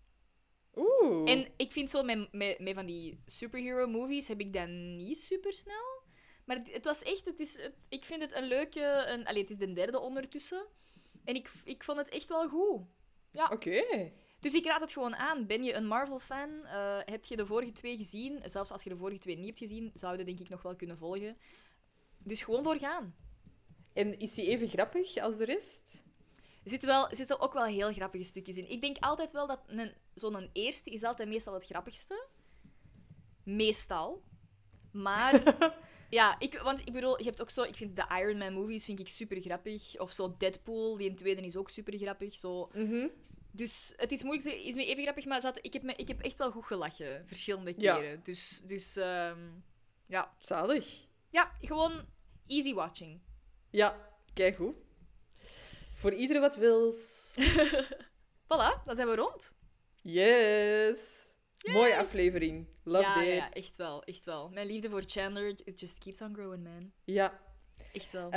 Oeh. En ik vind zo, met van die superhero-movies heb ik dat niet supersnel. Maar het was echt... ik vind het een leuke... het is de derde ondertussen. En ik vond het echt wel goed. Ja. Oké. Dus ik raad het gewoon aan. Ben je een Marvel-fan? Heb je de vorige twee gezien? Zelfs als je de vorige twee niet hebt gezien, zouden denk ik nog wel kunnen volgen. Dus gewoon voor gaan. En is die even grappig als de rest? Er zitten ook wel heel grappige stukjes in. Ik denk altijd wel dat zo'n eerste is altijd meestal het grappigste. Meestal. Maar... Ja, want ik bedoel, je hebt ook zo... Ik vind de Iron Man movies vind ik super grappig. Of zo Deadpool, die in tweede is ook super grappig. Zo. Mm-hmm. Dus het is moeilijk, is me even grappig, maar ik heb echt wel goed gelachen. Verschillende keren. Ja. Dus ja. Zalig. Ja, gewoon easy watching. Ja, kijk goed. Voor ieder wat wils. Voilà, dan zijn we rond. Yes. Yay. Mooie aflevering. Love it. Ja, echt wel. Mijn liefde voor Chandler, it just keeps on growing, man. Ja. Echt wel.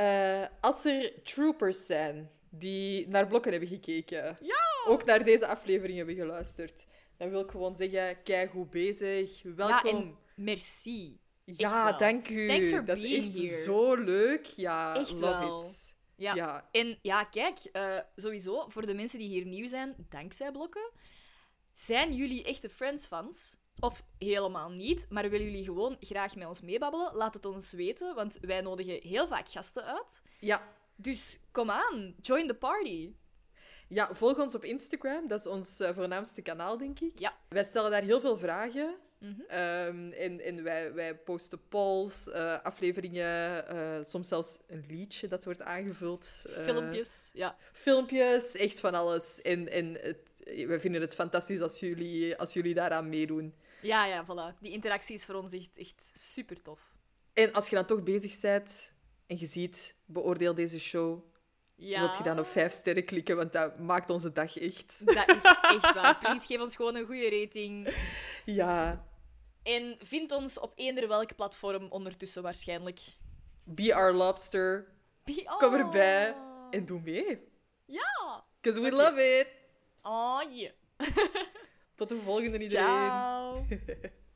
Als er troopers zijn die naar Blokken hebben gekeken, ja! Ook naar deze aflevering hebben geluisterd, dan wil ik gewoon zeggen, keigoed bezig. Welkom. Ja, en merci. Ja, dank u. Thanks for being here. Dat is echt zo leuk. Ja, echt love wel. It. Ja. Ja. En ja, kijk, sowieso, voor de mensen die hier nieuw zijn, dankzij Blokken, Zijn jullie echte Friends-fans? Of helemaal niet, maar willen jullie gewoon graag met ons meebabbelen? Laat het ons weten, want wij nodigen heel vaak gasten uit. Ja. Dus kom aan, join the party. Ja, volg ons op Instagram. Dat is ons voornaamste kanaal, denk ik. Ja. Wij stellen daar heel veel vragen. Mm-hmm. En wij posten polls, afleveringen, soms zelfs een liedje dat wordt aangevuld. Filmpjes, ja. Filmpjes, echt van alles. We vinden het fantastisch als jullie daaraan meedoen. Ja, ja, voilà. Die interactie is voor ons echt super tof. En als je dan toch bezig bent en je ziet, beoordeel deze show... Ja. Wilt je dan op 5 sterren klikken, want dat maakt onze dag echt. Dat is echt waar. Please, geef ons gewoon een goede rating. Ja. En vind ons op eender welk platform ondertussen waarschijnlijk. Be our lobster. Kom erbij en doe mee. Ja. Because we love it. Oh yeah. Tot de volgende iedereen. Ciao.